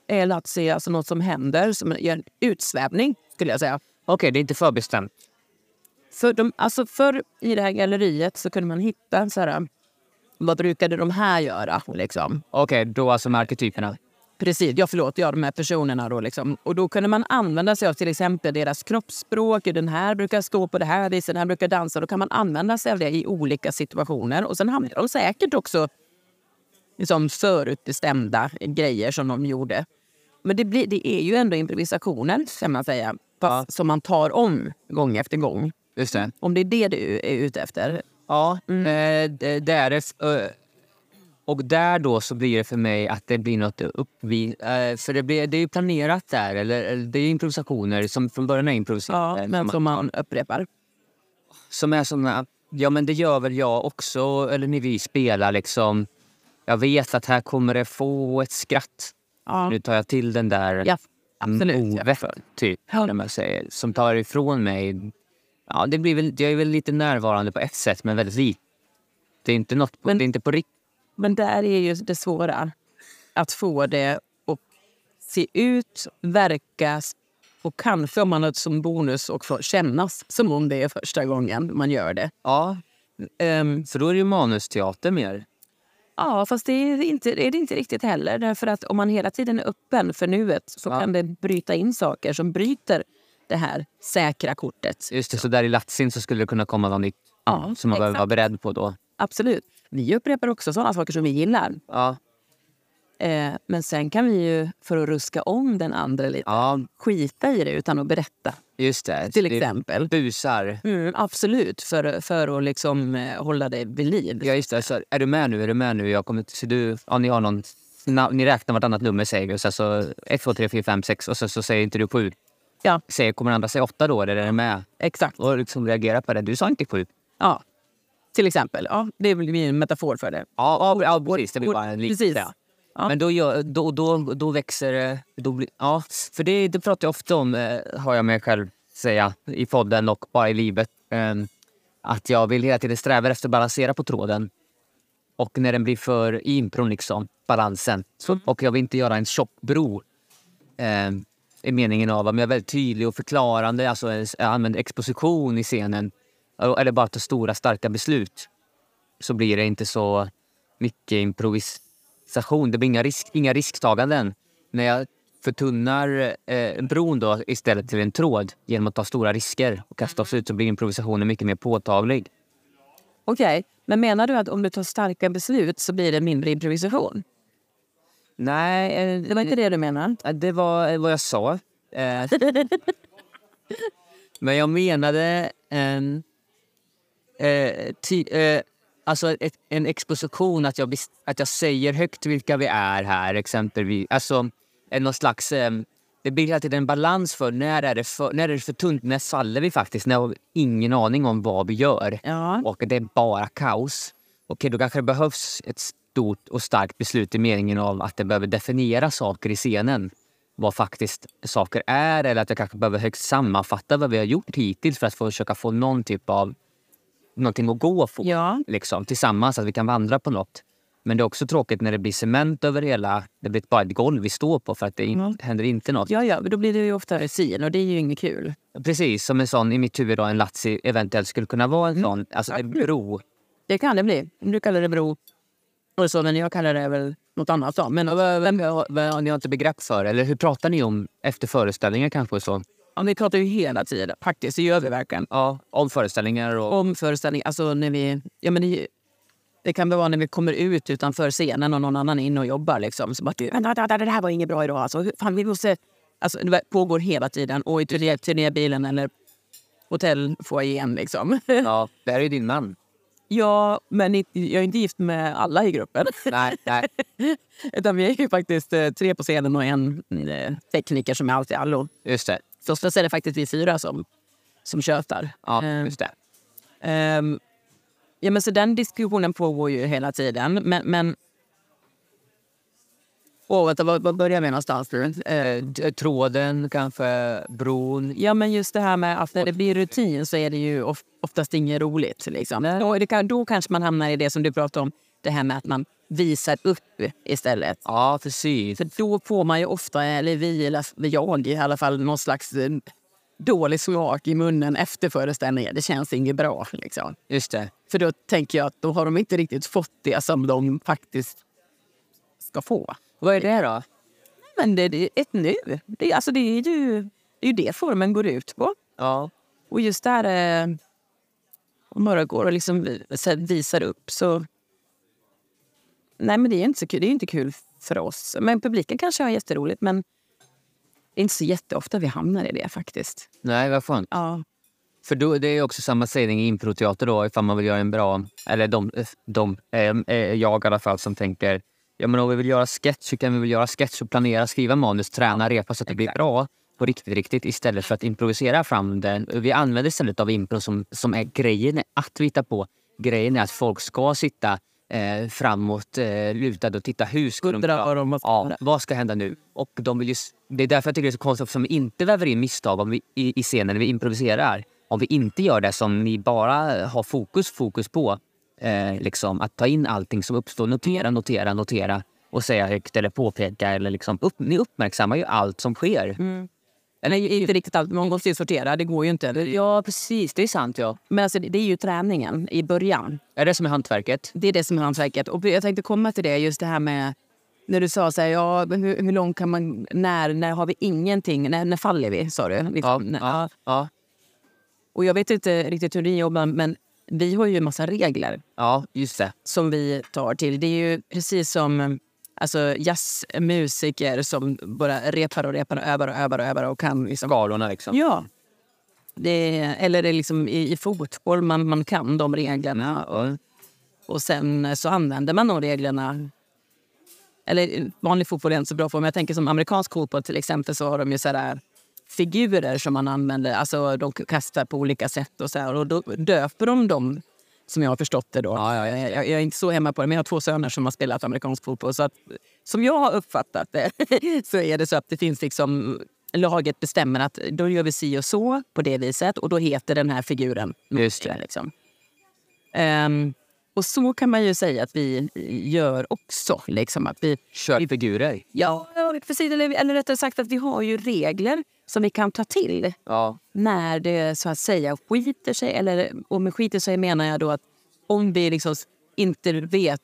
är Lazzi alltså något som händer, som gör en utsvävning, skulle jag säga. Okej, det är inte förbestämt. För förr i det här galleriet så kunde man hitta så här... Vad brukade de här göra, liksom? Okej, då alltså arketyperna. Precis, de här personerna då liksom. Och då kunde man använda sig av till exempel deras kroppsspråk. Den här brukar stå på det här viset, den här brukar dansa. Då kan man använda sig av det i olika situationer. Och sen hamnar de säkert också liksom förutbestämda grejer som de gjorde. Men det är ju ändå improvisationen, kan man säga. Ja. Som man tar om gång efter gång. Just det. Om det är det du är ute efter. Ja, det är det... Och där då så blir det för mig att det blir något för det är ju planerat där, eller det är improvisationer som från början är improviserade. Ja, men som man upprepar. Som är sådana, ja men det gör väl jag också, eller när vi spelar liksom. Jag vet att här kommer det få ett skratt. Ja. Nu tar jag till den där. Ja, absolut. Typ, när man säger, som tar ifrån mig. Ja, det blir väl, jag är väl lite närvarande på ett sätt, men väldigt lite. Det är inte något, det är inte på riktigt. Men där är ju det svåra. Att få det att se ut, verkas och kanske om man har som bonus och få kännas som om det är första gången man gör det. Ja, för då är det ju manusteater mer. Ja, fast det är inte riktigt heller. Därför att om man hela tiden är öppen för nuet så kan det bryta in saker som bryter det här säkra kortet. Just det, så där i Latzin så skulle det kunna komma något nytt som man behöver vara beredd på då. Absolut. Vi upprepar också sådana saker som vi gillar. Ja. Men sen kan vi ju, för att ruska om den andra lite, skita i det utan att berätta. Just det. Till exempel. Busar. Mm, absolut, för att liksom hålla dig vid liv. Ja, just det. Så, är du med nu? Jag kommer till, så du, ni har någon... Ni räknar vartannat nummer, säger vi. Och sen så 1, 2, 3, 4, 5, 6. Och sen så säger inte du 7. Ja. Säger, kommer andra säga 8 då? Eller är det med? Exakt. Och liksom reagera på det. Du sa inte 7. Ja, till exempel. Ja, det blir en metafor för det. Ja, precis. Det blir bara en liknelse. Precis. Ja. Men då växer då blir, ja, för det pratar jag ofta om, har jag mig själv säga i podden och bara i livet, att jag vill hela tiden sträva efter att balansera på tråden, och när den blir för impron liksom, balansen, och jag vill inte göra en tjock bro i meningen av att jag är väldigt tydlig och förklarande, alltså jag använder exposition i scenen eller bara ta stora starka beslut, så blir det inte så mycket improvis. Det blir inga risktaganden. När jag förtunnar bron då istället till en tråd genom att ta stora risker och kasta oss ut, så blir improvisationen mycket mer påtaglig. Okej, men menar du att om du tar starka beslut så blir det mindre improvisation? Nej. Det var inte det du menade? Det var vad jag sa. Men jag menade alltså en exposition, att jag säger högt vilka vi är här, exempelvis. Alltså någon slags... Det blir alltid en balans för när är det för tunt, när faller vi faktiskt, när har ingen aning om vad vi gör. Ja. Och det är bara kaos. Okej, då kanske det behövs ett stort och starkt beslut i meningen av att det behöver definiera saker i scenen. Vad faktiskt saker är, eller att jag kanske behöver högt sammanfatta vad vi har gjort hittills för att försöka få någon typ av... någonting att gå och få, ja, liksom, tillsammans, att vi kan vandra på något. Men det är också tråkigt när det blir cement över hela, det blir bara ett golv vi står på, för att det händer inte något. Ja, men då blir det ju ofta resin, och det är ju inget kul. Precis, som en sån, i mitt huvud då, en Lazzi eventuellt skulle kunna vara en sån, alltså en bro. Det kan det bli, du kallar det bro, och så, men jag kallar det väl något annat då. Men ni har inte begrepp för, eller hur pratar ni om efter föreställningar kanske och så? Ja, vi pratar ju hela tiden, faktiskt, det gör vi verkligen. Ja, om föreställningar och... Om föreställningar, alltså när vi... Ja, men det kan väl vara när vi kommer ut utanför scenen och någon annan är inne och jobbar liksom. Så bara, det här var inget bra idag, alltså. Fan, vi måste... Alltså, det pågår hela tiden. Och i turnébilen eller hotell får jag igen, liksom. Ja, det är ju din man. Ja, men jag är inte gift med alla i gruppen. Nej. Utan vi är ju faktiskt 3 på scenen och en tekniker som är alltid allo. Just det. Förstås är det faktiskt vi 4 som tjötar. Ja, just det. Ja, men så den diskussionen pågår ju hela tiden. Men... vad börjar jag med någonstans? Tråden, kanske bron. Ja, men just det här med att när det blir rutin så är det ju oftast inget roligt. Liksom. Då kanske man hamnar i det som du pratade om. Det här med att man visar upp istället. Ja, precis. För då får man ju ofta, eller jag i alla fall, någon slags dålig smak i munnen efter föreställningen. Det känns inget bra, liksom. Just det. För då tänker jag att då har de inte riktigt fått det som de faktiskt ska få. Vad är det då? Men det är ett nu. Det är ju det formen går ut på. Ja. Och just där om några går och liksom visar upp så... Nej, men det är inte så kul. Det är inte kul för oss. Men publiken kanske har jätteroligt, men det är inte så jätteofta vi hamnar i det faktiskt. Nej, vad fan. Ja. För då, det är också samma sägning i improteater då, ifall man vill göra en bra... Eller jag i alla fall som tänker, ja, men om vi vill göra sketch så kan vi väl göra sketch och planera, skriva manus, träna, repa så att det blir bra på riktigt istället för att improvisera fram den. Vi använder istället av impro som är grejen att vi hittar på. Grejen är att folk ska sitta... framåt lutad och titta hur ska vad ska hända nu, och de vill just, det är därför jag tycker det är så konstigt som vi inte väver in misstag om vi, i scenen när vi improviserar, om vi inte gör det som ni bara har fokus på, liksom att ta in allting som uppstår, notera och säga högt eller påpeka eller liksom, ni uppmärksammar ju allt som sker. Nej, inte riktigt allt. Man måste ju sortera, det går ju inte. Ja, precis, det är sant, ja. Men alltså, det är ju träningen i början. Är det som är hantverket? Det är det som är hantverket. Och jag tänkte komma till det, just det här med... När du sa så här, ja, hur långt kan man... När har vi ingenting? När faller vi, sa du? Ja. Och jag vet inte riktigt hur ni jobbar, men vi har ju en massa regler. Ja, just det. Som vi tar till. Det är ju precis som... alltså jazzmusiker som bara repar och övar och kan liksom skalorna liksom. Ja. Det är, eller det är liksom i fotboll man kan de reglerna och sen så använder man de reglerna. Eller vanlig fotboll är inte så bra för, men jag tänker som amerikansk fotboll till exempel, så har de ju så där figurer som man använder, alltså de kastar på olika sätt och så här, och då döper de dem, som jag har förstått det då. Jag är inte så hemma på det, men jag har två söner som har spelat amerikansk fotboll, så att, som jag har uppfattat det så är det så att det finns liksom, laget bestämmer att då gör vi si och så på det viset, och då heter den här figuren just det liksom. Och så kan man ju säga att vi gör också liksom, att vi kör figurer. Ja, precis, eller rättare sagt att vi har ju regler som vi kan ta till när det så att säga skiter sig, eller och med skiter sig menar jag då att om vi liksom inte vet,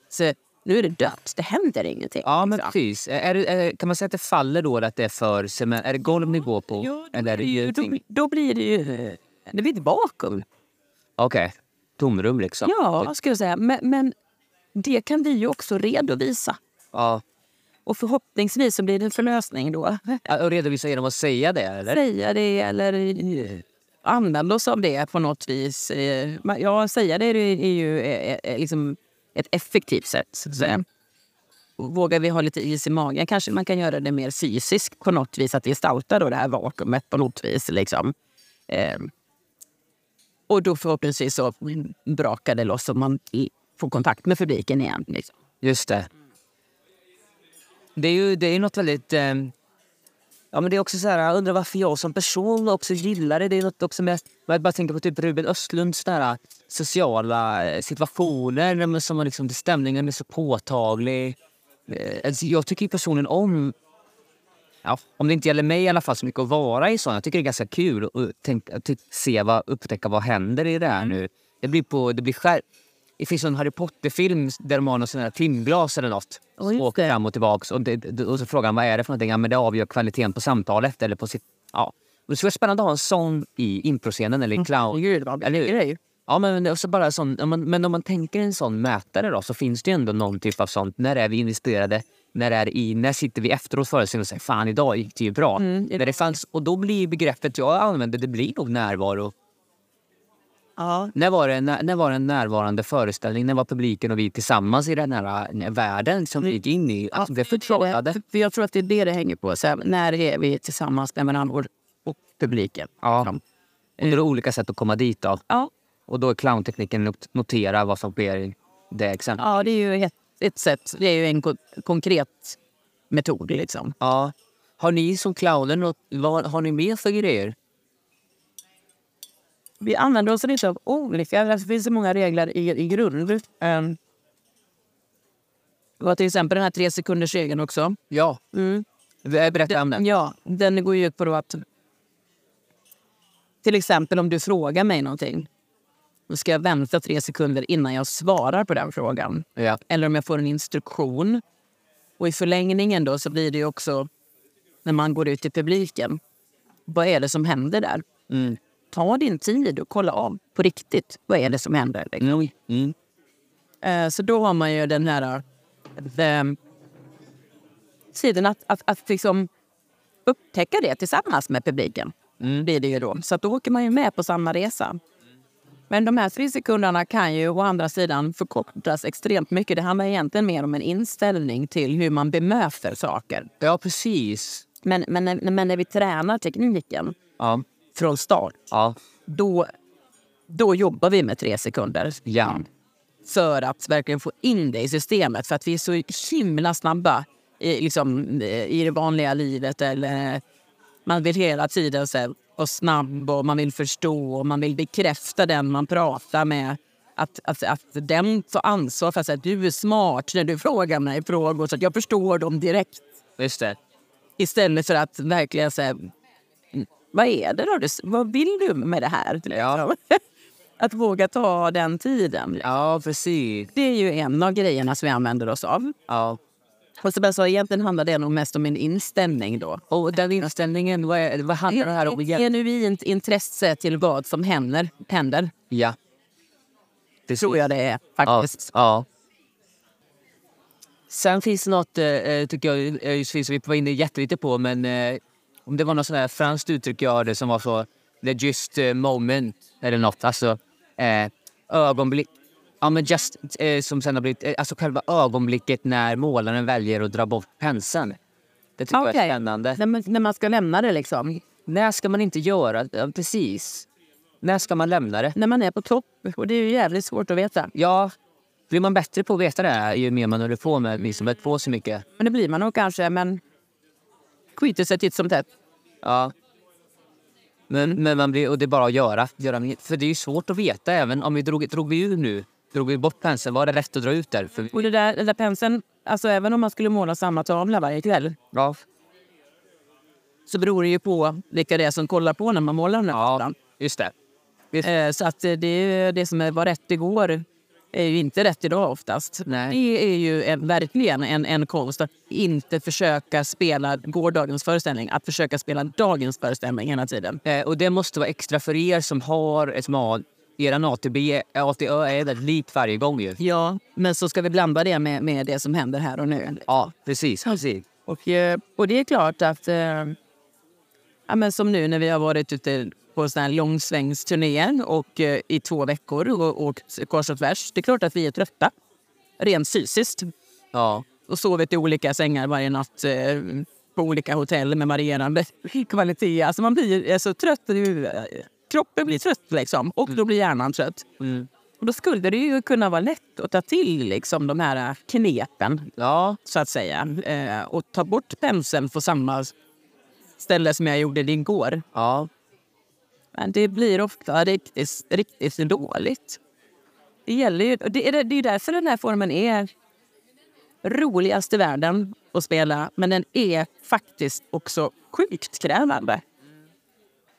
nu är det dött, det händer ingenting. Ja, men precis. Kan man säga att det faller då, att det är för cement, är det golv ni går på? Ja, eller är det ju då blir det ju, det blir ett vakuum. Okej. Tomrum liksom. Ja, ska jag säga. Men det kan vi ju också redovisa. Ja. Och förhoppningsvis så blir det en förlösning då. Ja, och redovisa genom att säga det, eller? Säga det, eller använda oss av det på något vis. Ja, säga det är ju liksom ett effektivt sätt, så att säga. Vågar vi ha lite is i magen, kanske man kan göra det mer fysiskt på något vis, att gestalta då det här vakuumet på något vis, liksom. Och då förhoppningsvis så brakar det loss och man får kontakt med publiken igen. Liksom. Just det. Det är något väldigt... ja, men det är också så här, jag undrar varför jag som person också gillar det. Det är något också med... Jag bara tänker på typ Ruben Östlunds där sociala situationer som liksom, stämningen är så påtaglig. Alltså, jag tycker ju personen om... Ja, om det inte gäller mig i alla fall så mycket att vara i sådana. Jag tycker det är ganska kul att se upptäcka vad händer i det här nu. Det blir skärp. Det finns en Harry Potter-film där de har någon sån här timglas eller något. Åker fram och tillbaka. Och så frågar han, vad är det för någonting? Ja, men det avgör kvaliteten på samtalet eller på sitt... Ja. Och det skulle vara spännande att ha en sån i improscenen eller i clown. Ja, men också bara sån... Men om man tänker en sån mätare då, så finns det ju ändå någon typ av sånt. När är vi investerade... När sitter vi efteråt föreställningen och säger fan, idag gick det ju bra. När det fanns, och då blir begreppet jag använde, det blir nog närvaro. Ja. När var det en närvarande föreställning? När var publiken och vi tillsammans i den här världen som vi gick in i? Alltså, det förtrollade. För jag tror att det är det hänger på. Så här, när är vi tillsammans med varandra och publiken? Ja. Och det är olika sätt att komma dit av. Ja. Och då är clowntekniken att notera vad som sker i det exempel. Ja, det är ju ett sätt, det är ju en konkret metod liksom. Ja. Har ni som clowner något, vad har ni med för grejer? Vi använder oss inte av olika, det finns så många regler i grund. Till exempel den här 3-sekunders-regeln också. Ja. Berätta om den. Ja, den går ju ut på att till exempel om du frågar mig någonting, då ska jag vänta 3 sekunder innan jag svarar på den frågan. Ja. Eller om jag får en instruktion. Och i förlängningen då så blir det ju också när man går ut i publiken. Vad är det som händer där? Ta din tid och kolla av på riktigt. Vad är det som händer? Så då har man ju den här sidan att liksom upptäcka det tillsammans med publiken. Blir det ju då. Så att då åker man ju med på samma resa. Men de här 3 sekunderna kan ju å andra sidan förkortas extremt mycket. Det handlar egentligen mer om en inställning till hur man bemöter saker. Ja, precis. Men när vi tränar tekniken från start, då jobbar vi med 3 sekunder. Ja. För att verkligen få in det i systemet. För att vi är så himla snabba i det vanliga livet. Eller, man vill hela tiden säga... och snabb, och man vill förstå och man vill bekräfta den man pratar med, att den tar ansvar för att säga att du är smart när du frågar mig frågor så att jag förstår dem direkt. Just det. Istället för att verkligen säga, vad är det då? Vad vill du med det här? Ja. Att våga ta den tiden. Ja, precis. Det är ju en av grejerna som vi använder oss av. Ja. Och som jag sa, egentligen handlar det nog mest om en inställning då. Och den inställningen, vad handlar det här om egentligen? Genuint intresse till vad som händer. Ja. Det tror jag det är, faktiskt. Ja. Sen finns det något, tycker jag, just vi var inne jättelite på, men om det var något sån här franskt uttryck jag hörde som var så, the just moment eller något, alltså ögonblick. Ja, men just som sen har blivit, alltså själva ögonblicket när målaren väljer att dra bort penseln. Det tycker jag är spännande. När man ska lämna det liksom. När ska man inte göra det? Precis. När ska man lämna det? När man är på topp. Och det är ju jävligt svårt att veta. Ja, blir man bättre på att veta det här, ju mer man håller på med, vi som har på så mycket. Men det blir man nog kanske, men skiter sig titt som tätt. Ja. Men man blir, och det är bara att göra. För det är ju svårt att veta, även om vi drog vi bort penseln, var det rätt att dra ut där? För... Och den där penseln, alltså även om man skulle måla samma tavla varje kväll. Ja. Så beror det ju på vilka det är som kollar på när man målar den här tavlan. Just det. Så att det som var rätt igår är ju inte rätt idag oftast. Nej. Det är ju verkligen en konst att inte försöka spela gårdagens föreställning, att försöka spela dagens föreställning hela tiden. Och det måste vara extra för er som har ett mål. Eran ATÖ är väldigt likt varje gång ju. Ja, men så ska vi blanda det med det som händer här och nu. Ja, precis. Och det är klart att men som nu när vi har varit ute på sån här långsvängsturné och i 2 veckor och kors och tvärs, det är klart att vi är trötta rent fysiskt. Ja. Och sovit i olika sängar varje natt på olika hotell med varierande kvalitet. Alltså man blir så trött i kroppen blir trött liksom, och då blir hjärnan trött. Mm. Och då skulle det ju kunna vara lätt att ta till liksom, de här knepen, så att säga. Och ta bort penseln på samma ställe som jag gjorde igår. Ja. Men det blir ofta riktigt dåligt. Det gäller ju, det är därför den här formen är roligast i världen att spela. Men den är faktiskt också sjukt krävande.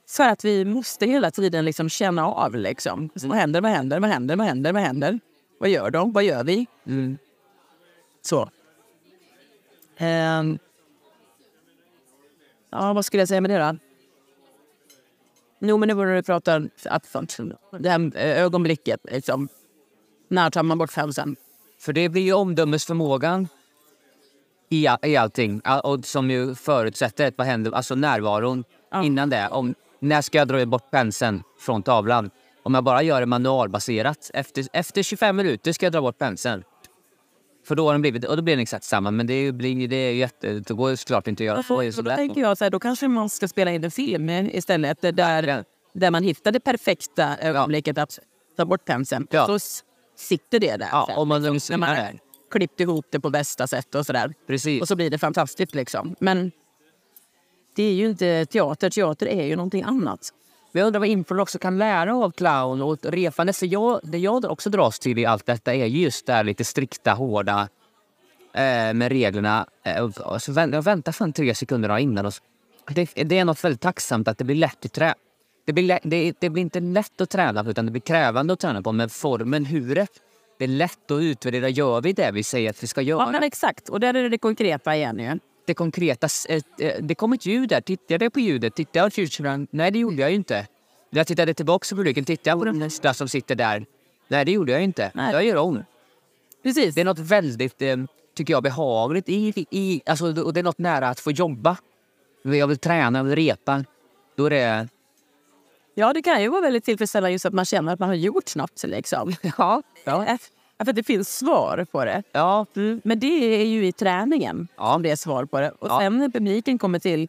Så att vi måste hela tiden liksom känna av liksom. Vad händer? Vad gör de? Vad gör vi? Mm. Så. Vad skulle jag säga med det då? Men nu börjar vi prata om det här ögonblicket liksom. När tar man bort fönsen? För det blir ju omdömesförmågan i allting. Och som ju förutsätter vad händer, alltså närvaron innan det. När ska jag dra bort penseln från tavlan? Om jag bara gör det manualbaserat. Efter 25 minuter ska jag dra bort penseln. För då har den blivit... Och då blir den exakt samma. Men det är jätte... Det går såklart inte att göra så. Då tänker jag så här, då kanske man ska spela in en film istället. Där man hittar det perfekta ögonblicket att ta bort penseln. Ja. Så sitter det där. Ja, om man har klippt ihop det på bästa sätt och sådär. Precis. Och så blir det fantastiskt liksom. Men... Det är ju inte teater. Teater är ju någonting annat. Jag undrar vad inför också kan lära av clown och repande. För det jag också dras till i allt detta är just det här lite strikta, hårda med reglerna. Jag väntar fan 3 sekunder innan. Och det är något väldigt tacksamt att det blir lätt att träna. Det blir inte lätt att träna på, utan det blir krävande att träna på. Men formen, huret, det är lätt att utvärdera. Gör vi det vi säger att vi ska göra? Ja, men exakt. Och där är det konkreta igen ju. Det konkreta, det kom ett ljud där. Tittade jag på ljudet? Tittade jag? Nej, det gjorde jag ju inte. Jag tittade tillbaka på publiken. Tittade jag på den nästa som sitter där? Nej, det gjorde jag inte. Nej. Jag gör om. Precis. Det är något väldigt, tycker jag, behagligt. Alltså, och det är något nära att få jobba. Jag vill träna, jag vill repa. Då är det... Ja, det kan ju vara väldigt tillfredsställande just att man känner att man har gjort snabbt. Liksom. Ja. För det finns svar på det. Ja. Men det är ju i träningen som det är svar på det. Och sen när publiken kommer till,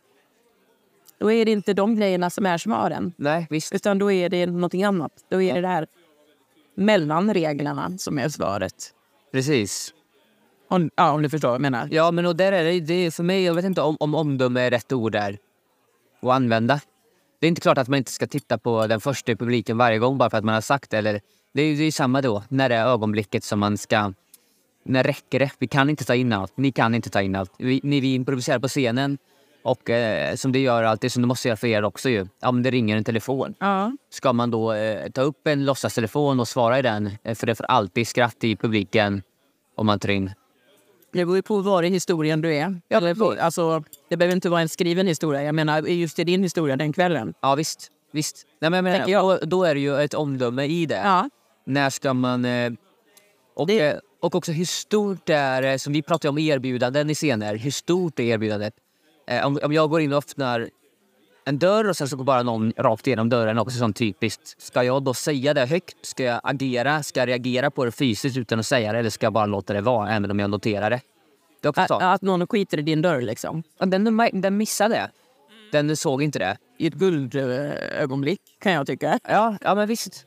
då är det inte de grejerna som är svaren. Nej, visst. Utan då är det någonting annat. Då är det där mellan reglerna som är svaret. Precis. Om du förstår vad jag menar. Ja, men och där är det för mig, jag vet inte om omdöme är rätt ord där att använda. Det är inte klart att man inte ska titta på den första publiken varje gång bara för att man har sagt det, eller... Det är ju samma då, när det är ögonblicket som man ska... När räcker det? Vi kan inte ta in allt. Ni kan inte ta in allt. Vi improviserar på scenen. Och som det gör alltid, som det måste göra för er också ju. Om det ringer en telefon. Ska man då ta upp en låtsastelefon och svara i den? För det får alltid skratt i publiken om man tar in. Det beror ju på var i historien du är. Ja, alltså, det behöver inte vara en skriven historia. Jag menar, just i din historia den kvällen. Ja, visst. Nej, men jag menar, då är det ju ett omdöme i det. Ja. När ska man... Och det, Och också hur stort det är, som vi pratar om erbjudanden i scener, hur stort är erbjudandet? Om jag går in och öppnar en dörr och sen så går bara någon rakt igenom dörren, också sånt typiskt. Ska jag då säga det högt? Ska jag agera? Ska jag reagera på det fysiskt utan att säga det? Eller ska jag bara låta det vara, även om jag noterar det? Det att någon skiter i din dörr liksom. Den missade det. Den såg inte det. I ett guldögonblick kan jag tycka. Ja men visst.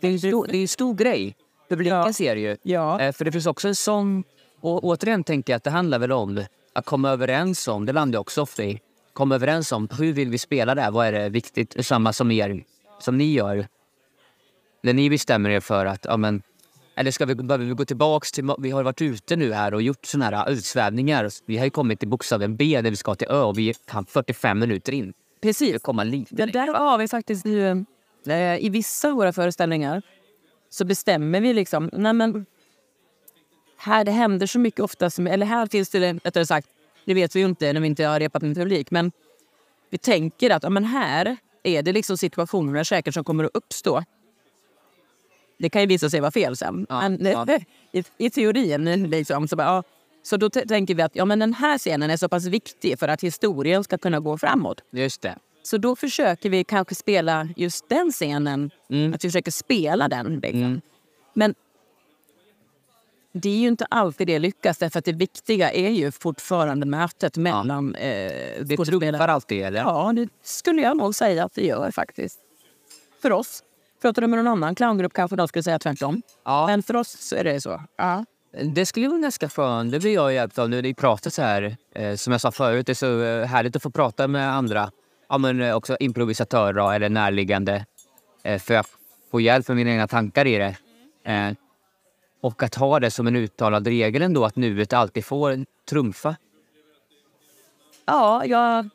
Det är en stor grej. Publiken ser ju. Ja. För det finns också en sång. Och återigen tänker jag att det handlar väl om att komma överens om. Det landar jag också ofta i. Komma överens om hur vill vi spela det här. Vad är det viktigt? Samma som er. Som ni gör. När ni bestämmer er för att... Ja, men, eller behöver vi gå tillbaka till... Vi har varit ute nu här och gjort sådana här utsvävningar. Vi har ju kommit till bokstaven B när vi ska till Ö. Och vi kan 45 minuter in. Precis. Det där har vi faktiskt nu... I vissa av våra föreställningar... Så bestämmer vi liksom, nej men här det händer så mycket ofta som, eller här finns det, rättare sagt, det vet vi ju inte när vi inte har repat med publik, men vi tänker att, ja men här är det liksom situationer säkert som kommer att uppstå. Det kan ju visa sig vara fel sen. Ja, men, I teorin liksom, så bara, ja. Så då tänker vi att, ja men den här scenen är så pass viktig för att historien ska kunna gå framåt. Just det. Så då försöker vi kanske spela just den scenen. Mm. Att vi försöker spela den. Mm. Men det är ju inte alltid det lyckas. Därför att det viktiga är ju fortfarande mötet mellan... Ja. Det trumpar alltid, eller? Ja, det skulle jag nog säga att det gör faktiskt. För oss. Pratar du med någon annan clowngrupp kanske de skulle säga tvärtom. Ja. Men för oss så är det så. Ja. Det skulle vara ganska skönt. Det blir jag hjälpt av nu. Ni pratar så här. Som jag sa förut, det är så härligt att få prata med andra. Ja, men också improvisatörer eller närliggande. För jag får hjälp med mina egna tankar i det. Och att ha det som en uttalad regel ändå. Att nuet alltid får trumfa. Ja, jag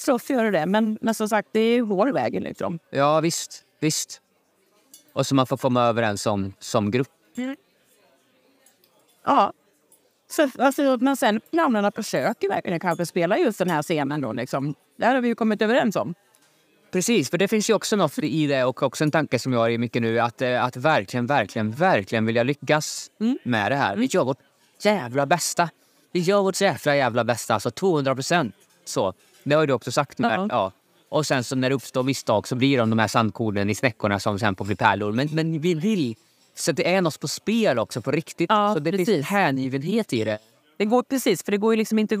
tror att jag gör det. Men som sagt, det är vår väg. Liksom. Ja, visst. Och så man får komma överens som grupp. Mm. Ja. Så, alltså, men sen namnarna försöker verkligen kanske spela just den här scenen då liksom. Det har vi ju kommit överens om. Precis, för det finns ju också något i det och också en tanke som jag har i mycket nu att verkligen vill jag lyckas med det här. Vi gör vårt jävla bästa. Vi gör vårt jävla bästa, alltså 200%. Så, det har ju du också sagt nu. Ja. Och sen så när det uppstår misstag så blir de här sandkornen i snäckorna som sen på blir pärlor. Men vi vill... Så det är något på spel också på riktigt. Ja, så det är en hängivenhet i det. Det går precis, för det går ju liksom inte...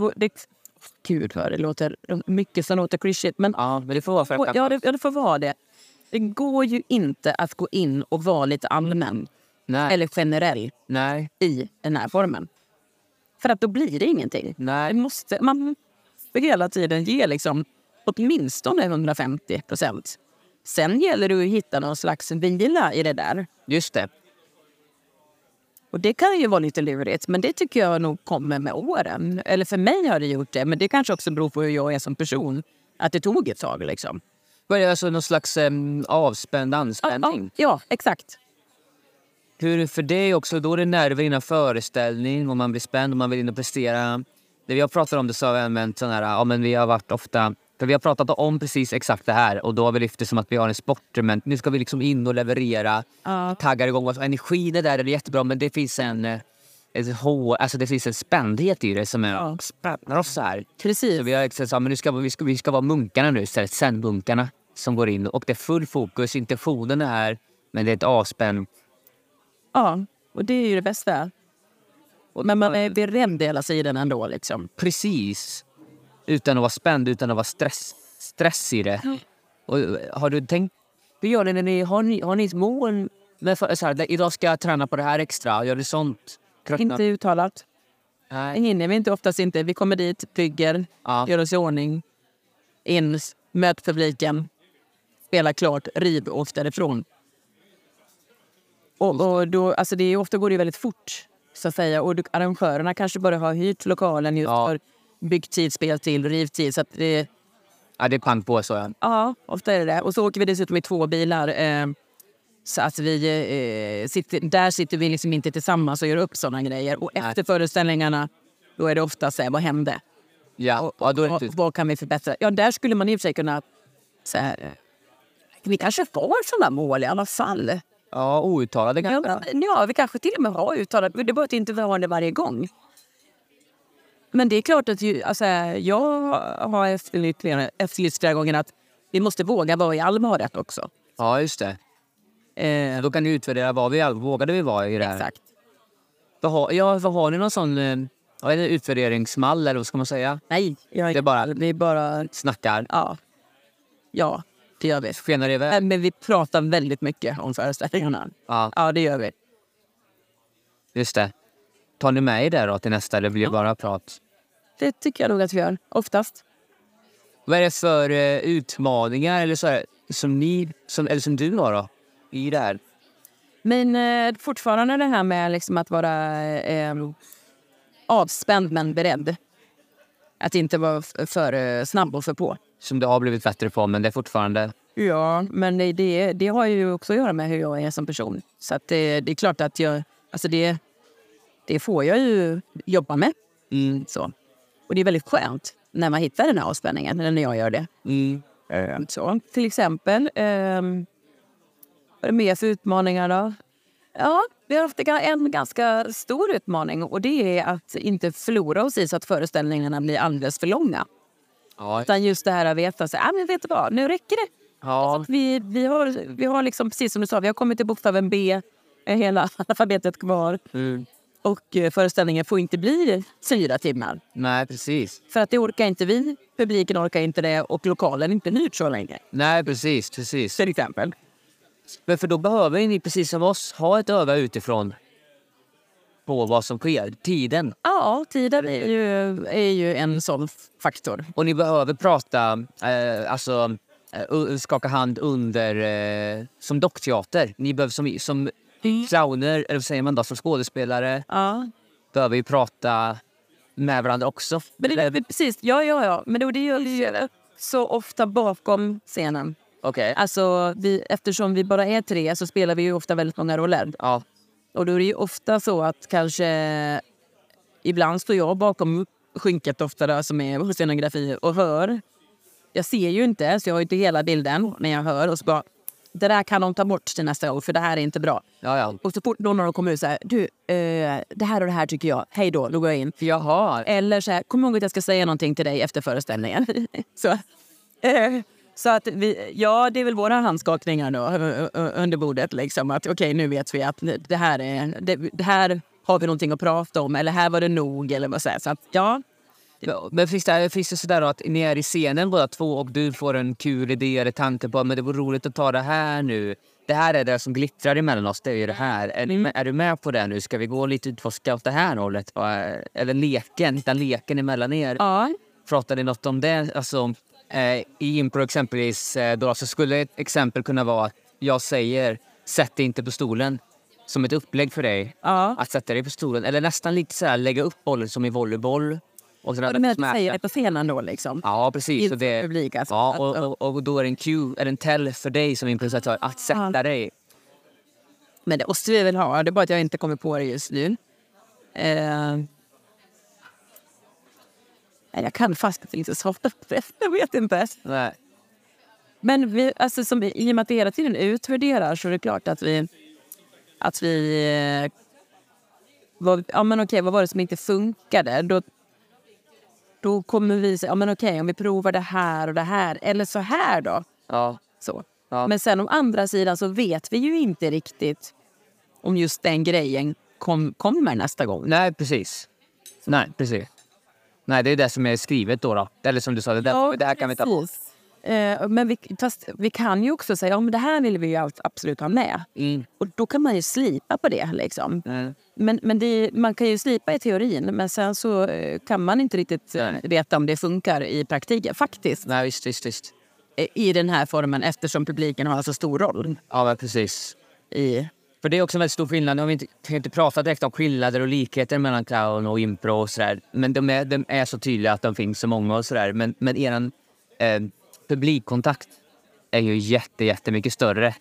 Gud vad det låter mycket som låter klyschigt. Men, ja, men det får vara för att... Ja, det får vara det. Det går ju inte att gå in och vara lite allmän. Nej. Eller generell. Nej. I den här formen. För att då blir det ingenting. Nej. Det måste, man får hela tiden ge liksom, åtminstone 150%. Sen gäller det att hitta någon slags vila i det där. Just det. Och det kan ju vara lite lurigt, men det tycker jag nog kommer med åren. Eller för mig har det gjort det, men det kanske också beror på hur jag är som person. Att det tog ett tag liksom. Var det alltså någon slags avspänd anspänning? Ja, exakt. Hur för dig också, då är det nerver innan föreställning, om man blir spänd, om man vill in och prestera. Det vi har pratat om, det sa vi använt sån här, ja men vi har varit ofta... För vi har pratat om precis exakt det här. Och då har vi lyft det som att vi har en sport. Men nu ska vi liksom in och leverera. Taggar igång. Alltså, energin är där, det är jättebra. Men det finns en spändhet i det som är spänner oss så här. Precis. Så vi har sagt att vi ska vara munkarna nu. Sen munkarna som går in. Och det är full fokus. Intentionen är här. Men det är ett avspänn. Ja, och det är ju det bästa. Men man är berämd hela sidan ändå liksom. Precis. Utan att vara spänd, utan att vara stress i det. Och har du tänkt, hur gör ni när ni har ni mål med så här, idag ska jag träna på det här extra, gör det sånt? Krötna. Inte uttalat. Nej. Hinner vi inte, oftast inte. Vi kommer dit, bygger, gör oss i ordning, in, möt publiken, spela klart, riv oss därifrån. Och då, alltså det är, ofta går det väldigt fort, så att säga. Och arrangörerna kanske bara har hyrt lokalen just för... Byggtid, speltid, rivtid. Så att det... Ja, det är pang på, så jag. Ja, ofta är det det. Och så åker vi dessutom i 2 bilar. Så att vi sitter vi liksom inte tillsammans och gör upp sådana grejer. Och efter föreställningarna, då är det ofta så här, vad hände? Ja, och då är det... Vad kan vi förbättra? Ja, där skulle man i och för sig kunna så här, vi kanske får sådana mål i alla fall. Ja, outtalade kanske. Ja, vi kanske till och med har uttalat. Det är bara att inte vara det varje gång. Men det är klart att alltså, jag har efterlyst flera gånger att vi måste våga vara i allvaret också. Ja, just det. Då kan ni utvärdera vad vi vågade vi vara i det här. Exakt. Har ni någon sån en utvärderingsmall eller vad ska man säga? Nej, vi bara snackar. Ja, det gör vi. Skenar det iväg? Men vi pratar väldigt mycket om föreställningarna. Ja, det gör vi. Just det. Tar ni med er där då till nästa eller blir bara prat? Det tycker jag nog att vi gör, oftast. Vad är det för utmaningar eller så här, som du har då i det här? Men fortfarande det här med liksom att vara avspänd men beredd. Att inte vara för snabb och för på. Som det har blivit bättre på, men det är fortfarande... Ja, men det har ju också att göra med hur jag är som person. Så att det är klart att jag... Alltså det får jag ju jobba med. Mm. Så. Och det är väldigt skönt när man hittar den här avspänningen, eller när jag gör det. Mm. Så, till exempel... Vad är det mer för utmaningar då? Ja, vi har haft en ganska stor utmaning. Och det är att inte förlora oss i så att föreställningarna blir alldeles för långa. Ja. Utan just det här att veta så men vet du vad, nu räcker det. Ja. Alltså vi har liksom, precis som du sa, vi har kommit till bokstaven B. Hela alfabetet kvar. Mm. Och föreställningen får inte bli 4 timmar. Nej, precis. För att det orkar inte vi. Publiken orkar inte det. Och lokalen är inte nytt så länge. Nej, precis. Till exempel. Men för då behöver ni precis som oss ha ett öga utifrån på vad som sker. Tiden. Ja, tiden är ju en sån faktor. Och ni behöver prata, skaka hand under, som dockteater. Ni behöver som clowner, eller vad säger man då, som skådespelare. Ja. Behöver ju prata med varandra också. Men det, precis, ja. Men det gör vi så ofta bakom scenen. Okay. Alltså, eftersom vi bara är 3 så spelar vi ju ofta väldigt många roller. Ja. Och då är det ju ofta så att kanske ibland står jag bakom skynket ofta där, som är scenografi och hör. Jag ser ju inte, så jag har ju inte hela bilden när jag hör. Och så bara, det där kan de ta bort till nästa år för det här är inte bra. Ja. Och så fort någon kommer ut så här, du, det här och det här tycker jag. Hej då går jag in. Jaha. Eller så här, kom ihåg att jag ska säga någonting till dig efter föreställningen. Så att det är väl våra handskakningar då, under bordet liksom, att okej, nu vet vi att det här har vi någonting att prata om, eller här var det nog, eller vad säger. Så att, ja. Men finns det sådär då att ni är i scenen båda två och du får en kul idé eller tanke på, men det var roligt att ta det här nu. Det här är det som glittrar emellan oss, det är ju det här. Är du med på det nu? Ska vi gå lite utforska åt det här hållet? Eller leken emellan er? Ja. Pratar ni något om det? Alltså... I impro exempelvis då, så skulle ett exempel kunna vara att jag säger, sätt dig inte på stolen, som ett upplägg för dig. Ja. Att sätta dig på stolen, eller nästan lite så här, lägga upp bollen som i volleyboll. Och så du menar att du säger det på scenen då liksom? Ja, precis. Och då är det en cue, eller en tell för dig som improvisatör att sätta dig. Men det måste vi väl ha, det är bara att jag inte kommer på det just nu. Jag kan fast inte svara på det. Jag vet inte. Nej. Men vi, alltså, som vi, i och med att vi hela tiden utvärderar, så är det klart att vad var det som inte funkade? Då kommer vi säga, om vi provar det här och det här. Eller så här då. Ja. Så. Ja. Men sen om andra sidan så vet vi ju inte riktigt om just den grejen kommer nästa gång. Nej, precis. Så. Nej, det är det som är skrivet då. Eller som du sa, det här kan vi ta på. Men vi kan ju också säga, men det här vill vi ju absolut ha med. Mm. Och då kan man ju slipa på det liksom. Mm. Men man kan ju slipa i teorin, men sen så kan man inte riktigt veta om det funkar i praktiken faktiskt. Nej, visst. I den här formen, eftersom publiken har så stor roll. Ja, men precis. För det är också en väldigt stor skillnad. Vi kan inte prata direkt om skillnader och likheter mellan clown och impro och sådär. Men de är så tydliga att de finns så många och sådär. Men er publikkontakt är ju jättemycket större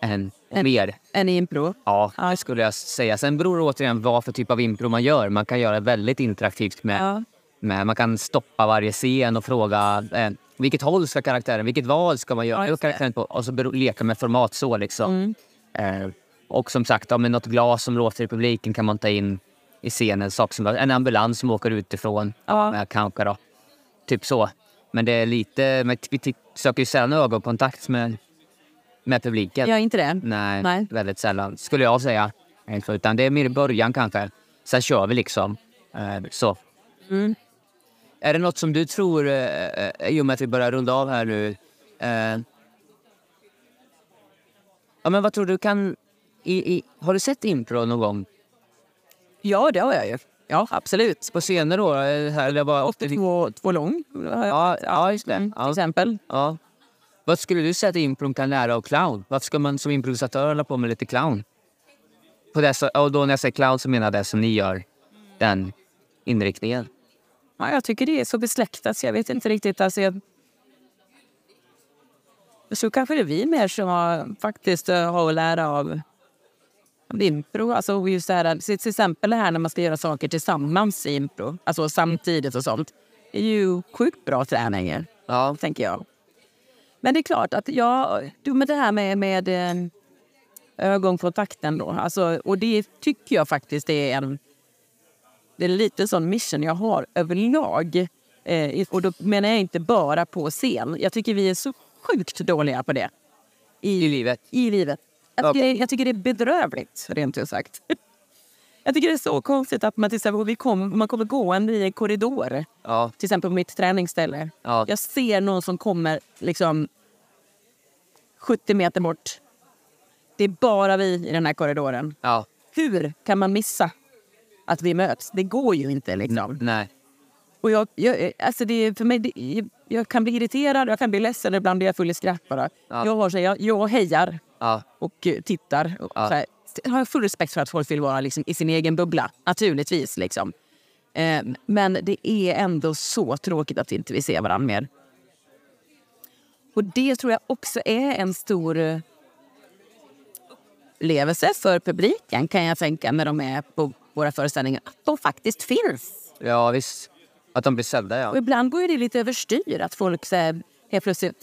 än mer. Än impro? Ja, det skulle jag säga. Sen beror det återigen vad för typ av impro man gör. Man kan göra väldigt interaktivt med man kan stoppa varje scen och fråga vilket håll ska karaktären, vilket val ska man göra. Och så leka med format så liksom. Mm. Och som sagt, ja, med något glas som låter i publiken kan man ta in i scenen. Sak som en ambulans som åker utifrån. Ja. Kanske då. Typ så. Men det är lite... Men vi söker ju sällan ögonkontakt med publiken. Ja, inte det. Nej, väldigt sällan. Skulle jag säga. Utan det är mer i början kanske. Sen kör vi liksom. Så. Mm. Är det något som du tror, i och med att vi börjar runda av här nu... Ja, men vad tror du kan... har du sett impro någon gång? Ja, det har jag ju. Ja, absolut. På scener då? Här, det var 82 lång. Ja, just det. Ja. Till exempel. Ja. Vad skulle du säga att impron kan lära av clown? Varför ska man som improvisatör hålla på med lite clown? På dessa, och då när jag säger clown så menar jag det som ni gör. Den inriktningen. Ja, jag tycker det är så besläktat så jag vet inte riktigt. Alltså, så kanske det är vi mer som faktiskt har att lära av impro. Alltså just det här, till exempel det här när man ska göra saker tillsammans i impro. Alltså samtidigt och sånt. Det är ju sjukt bra träningar, ja, tänker jag. Men det är klart att med det här med ögonkontakten då. Alltså, och det tycker jag faktiskt är det är lite sån mission jag har överlag. Och då menar jag inte bara på scen. Jag tycker vi är så sjukt dåliga på det. I livet. I livet. Jag tycker det är bedrövligt, rent ut sagt. Jag tycker det är så konstigt att man till exempel, man kommer gående i en korridor. Ja. Till exempel på mitt träningsställe. Ja. Jag ser någon som kommer liksom 70 meter bort. Det är bara vi i den här korridoren. Ja. Hur kan man missa att vi möts? Det går ju inte liksom. Nej. Och jag kan bli irriterad, jag kan bli ledsen, ibland är jag full i skratt bara. Ja. Jag hejar och tittar. Och så här. Jag har full respekt för att folk vill vara liksom i sin egen bubbla, naturligtvis. Liksom. Men det är ändå så tråkigt att inte vi ser varandra mer. Och det tror jag också är en stor upplevelse för publiken, kan jag tänka, när de är på våra föreställningar. Att de faktiskt finns. Ja, visst. Att de blir sedda, ja. Och ibland går ju det lite överstyr att folk helt plötsligt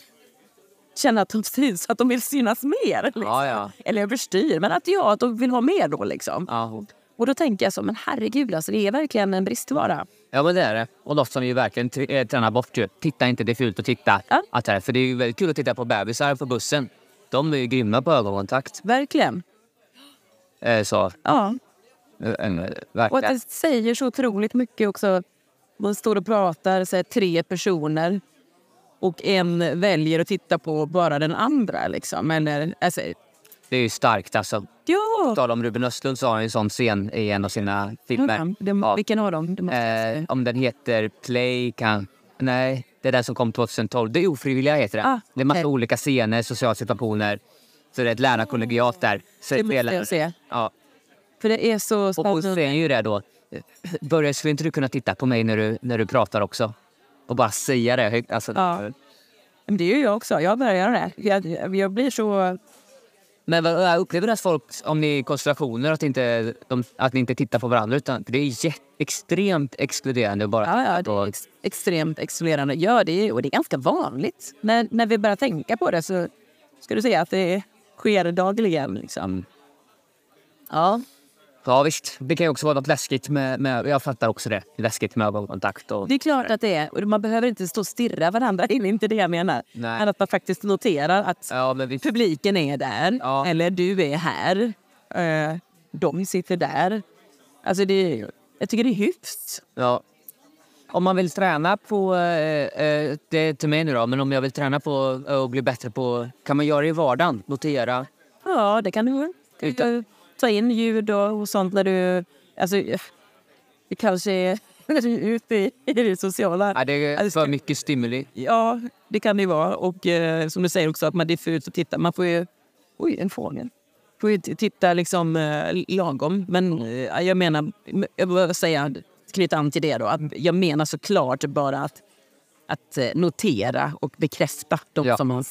känner att de syns, att de vill synas mer. Liksom. Ja. Eller överstyr, men att de vill ha mer då liksom. Ja. Och då tänker jag så, men herregud, alltså, det är verkligen en bristvara. Ja, men det är det. Och något som vi verkligen tränar bort ju. Titta inte, det är fult att titta. Ja. För det är ju väldigt kul att titta på bebisar på bussen. De är ju grymma på ögonkontakt. Verkligen. Så. Ja. Verkligen. Och att det säger så otroligt mycket också. Man står och pratar, så här, tre personer. Och en väljer att titta på bara den andra. Liksom. Det är ju starkt. Alltså. Ja. Tal om Ruben Östlund sa en sån scen i en av sina filmer. Ja. Vilken av dem? Om den heter Play kan... Nej, det är den som kom 2012. Det är ofrivilliga heter det. Ah, det är massa olika scener, sociala situationer. Så det är ett lärarkollegiat där. Så det måste jag se. Ja. För det är så spännande. Och sen är ju det då. Börjar, skulle inte du kunna titta på mig när du pratar också? Och bara säga det högt. Alltså, ja. Men det är ju jag också. Jag börjar göra det. Jag blir så... Men jag upplever att folk, om ni är konstellationer, att ni inte tittar på varandra. Utan det är extremt exkluderande. Bara det är extremt exkluderande. Ja, det är, och det är ganska vanligt. När vi börjar tänka på det så ska du säga att det sker dagligen. Liksom. Ja. Ja visst, det kan ju också vara något läskigt med jag fattar också det, läskigt med ögonkontakt. Och... Det är klart att det är, och man behöver inte stå och stirra varandra, det är inte det jag menar. Nej. Men att man faktiskt noterar att publiken är där, eller du är här, de sitter där. Alltså jag tycker det är hyfs. Ja. Om man vill träna på, det är till mig nu då, men om jag vill träna på och bli bättre på, kan man göra det i vardagen, notera? Ja, det kan du göra. Ta in ljud och sånt när du... Alltså, det kanske är ute i det sociala. Ja, det är för mycket stimuli. Ja, det kan det vara. Och som du säger också, att man diffus och tittar. Man får ju... Oj, en fågel. Får ju titta liksom lagom. Men jag menar... Jag behöver säga, knyta an till det då. Att jag menar såklart bara att notera och bekräfta de som man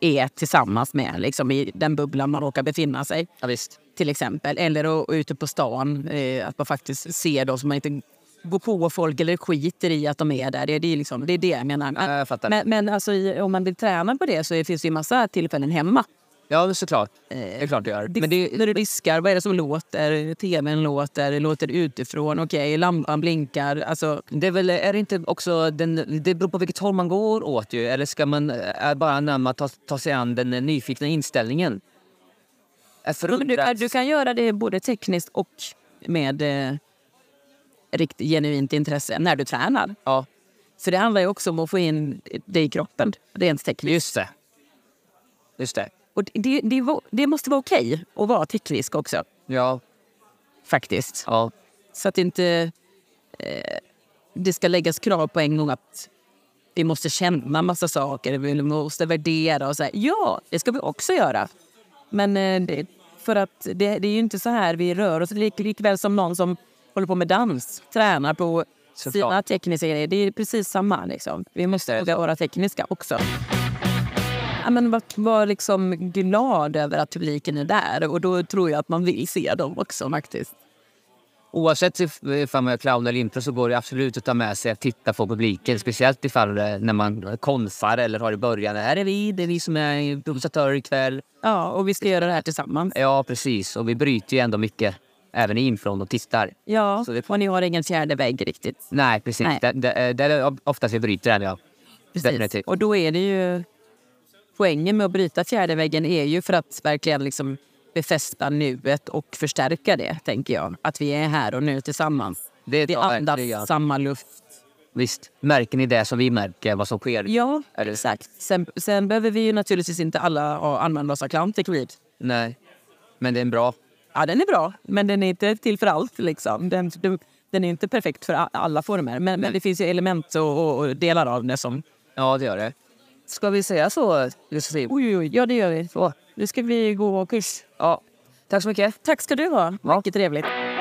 är tillsammans med. Liksom i den bubblan man råkar befinna sig. Ja, visst. Till exempel, eller ute på stan, att man faktiskt ser dem, så man inte går på folk eller skiter i att de är där. Det är det jag menar. Jag fattar. Men alltså, om man vill träna på det så finns det ju en massa tillfällen hemma. Ja, såklart. Det är klart det gör. Men det... När du diskar, vad är det som låter? TVn låter, låter utifrån, okej, lampan blinkar. Alltså, det är väl, är det inte också, den, det beror på vilket håll man går åt ju. Eller ska man bara när man tar sig an den nyfikna inställningen? Du kan göra det både tekniskt och med riktigt genuint intresse när du tränar. Ja. För det handlar ju också om att få in det i kroppen, rent tekniskt. Just det. Just det. Och det måste vara okej att vara teknisk också. Ja. Faktiskt. Ja. Så att inte det ska läggas krav på en gång att vi måste känna massa saker, vi måste värdera och så här. Ja, det ska vi också göra. Men för att det är ju inte så här vi rör oss. Likväl som någon som håller på med dans, tränar på så sina klart. Tekniska grejer. Det är precis samma liksom. Vi måste vara tekniska också. Men var liksom glad över att publiken är där. Och då tror jag att man vill se dem också faktiskt. Oavsett ifall man är clown eller impro så går det absolut att ta med sig att titta på publiken. Speciellt ifall när man konfar eller har i början. Här är vi, det är vi som är provokatörer ikväll. Ja, och vi ska göra det här tillsammans. Ja, precis. Och vi bryter ju ändå mycket. Även inifrån och tittar. Ja, så det... och ni har ingen fjärde vägg riktigt. Nej, precis. Nej. Det är oftast vi bryter den, ja. Precis. Definitivt. Och då är det ju... Poängen med att bryta fjärde väggen är ju för att verkligen liksom befästa nuet och förstärka det, tänker jag. Att vi är här och nu tillsammans. Vi andas samma luft. Visst, märker ni det som vi märker, vad som sker? Ja, eller? Exakt. Sen behöver vi ju naturligtvis inte alla använda oss av clownteknik. Nej, men den är bra. Ja, den är bra, men den är inte till för allt liksom. Den är inte perfekt för alla former, men det finns ju element och delar av det som... Ja, det gör det. Ska vi säga så? Oj, ja det gör vi. Så. Nu ska vi gå kurs. Ja. Tack så mycket. Tack ska du ha. Ja. Mycket trevligt.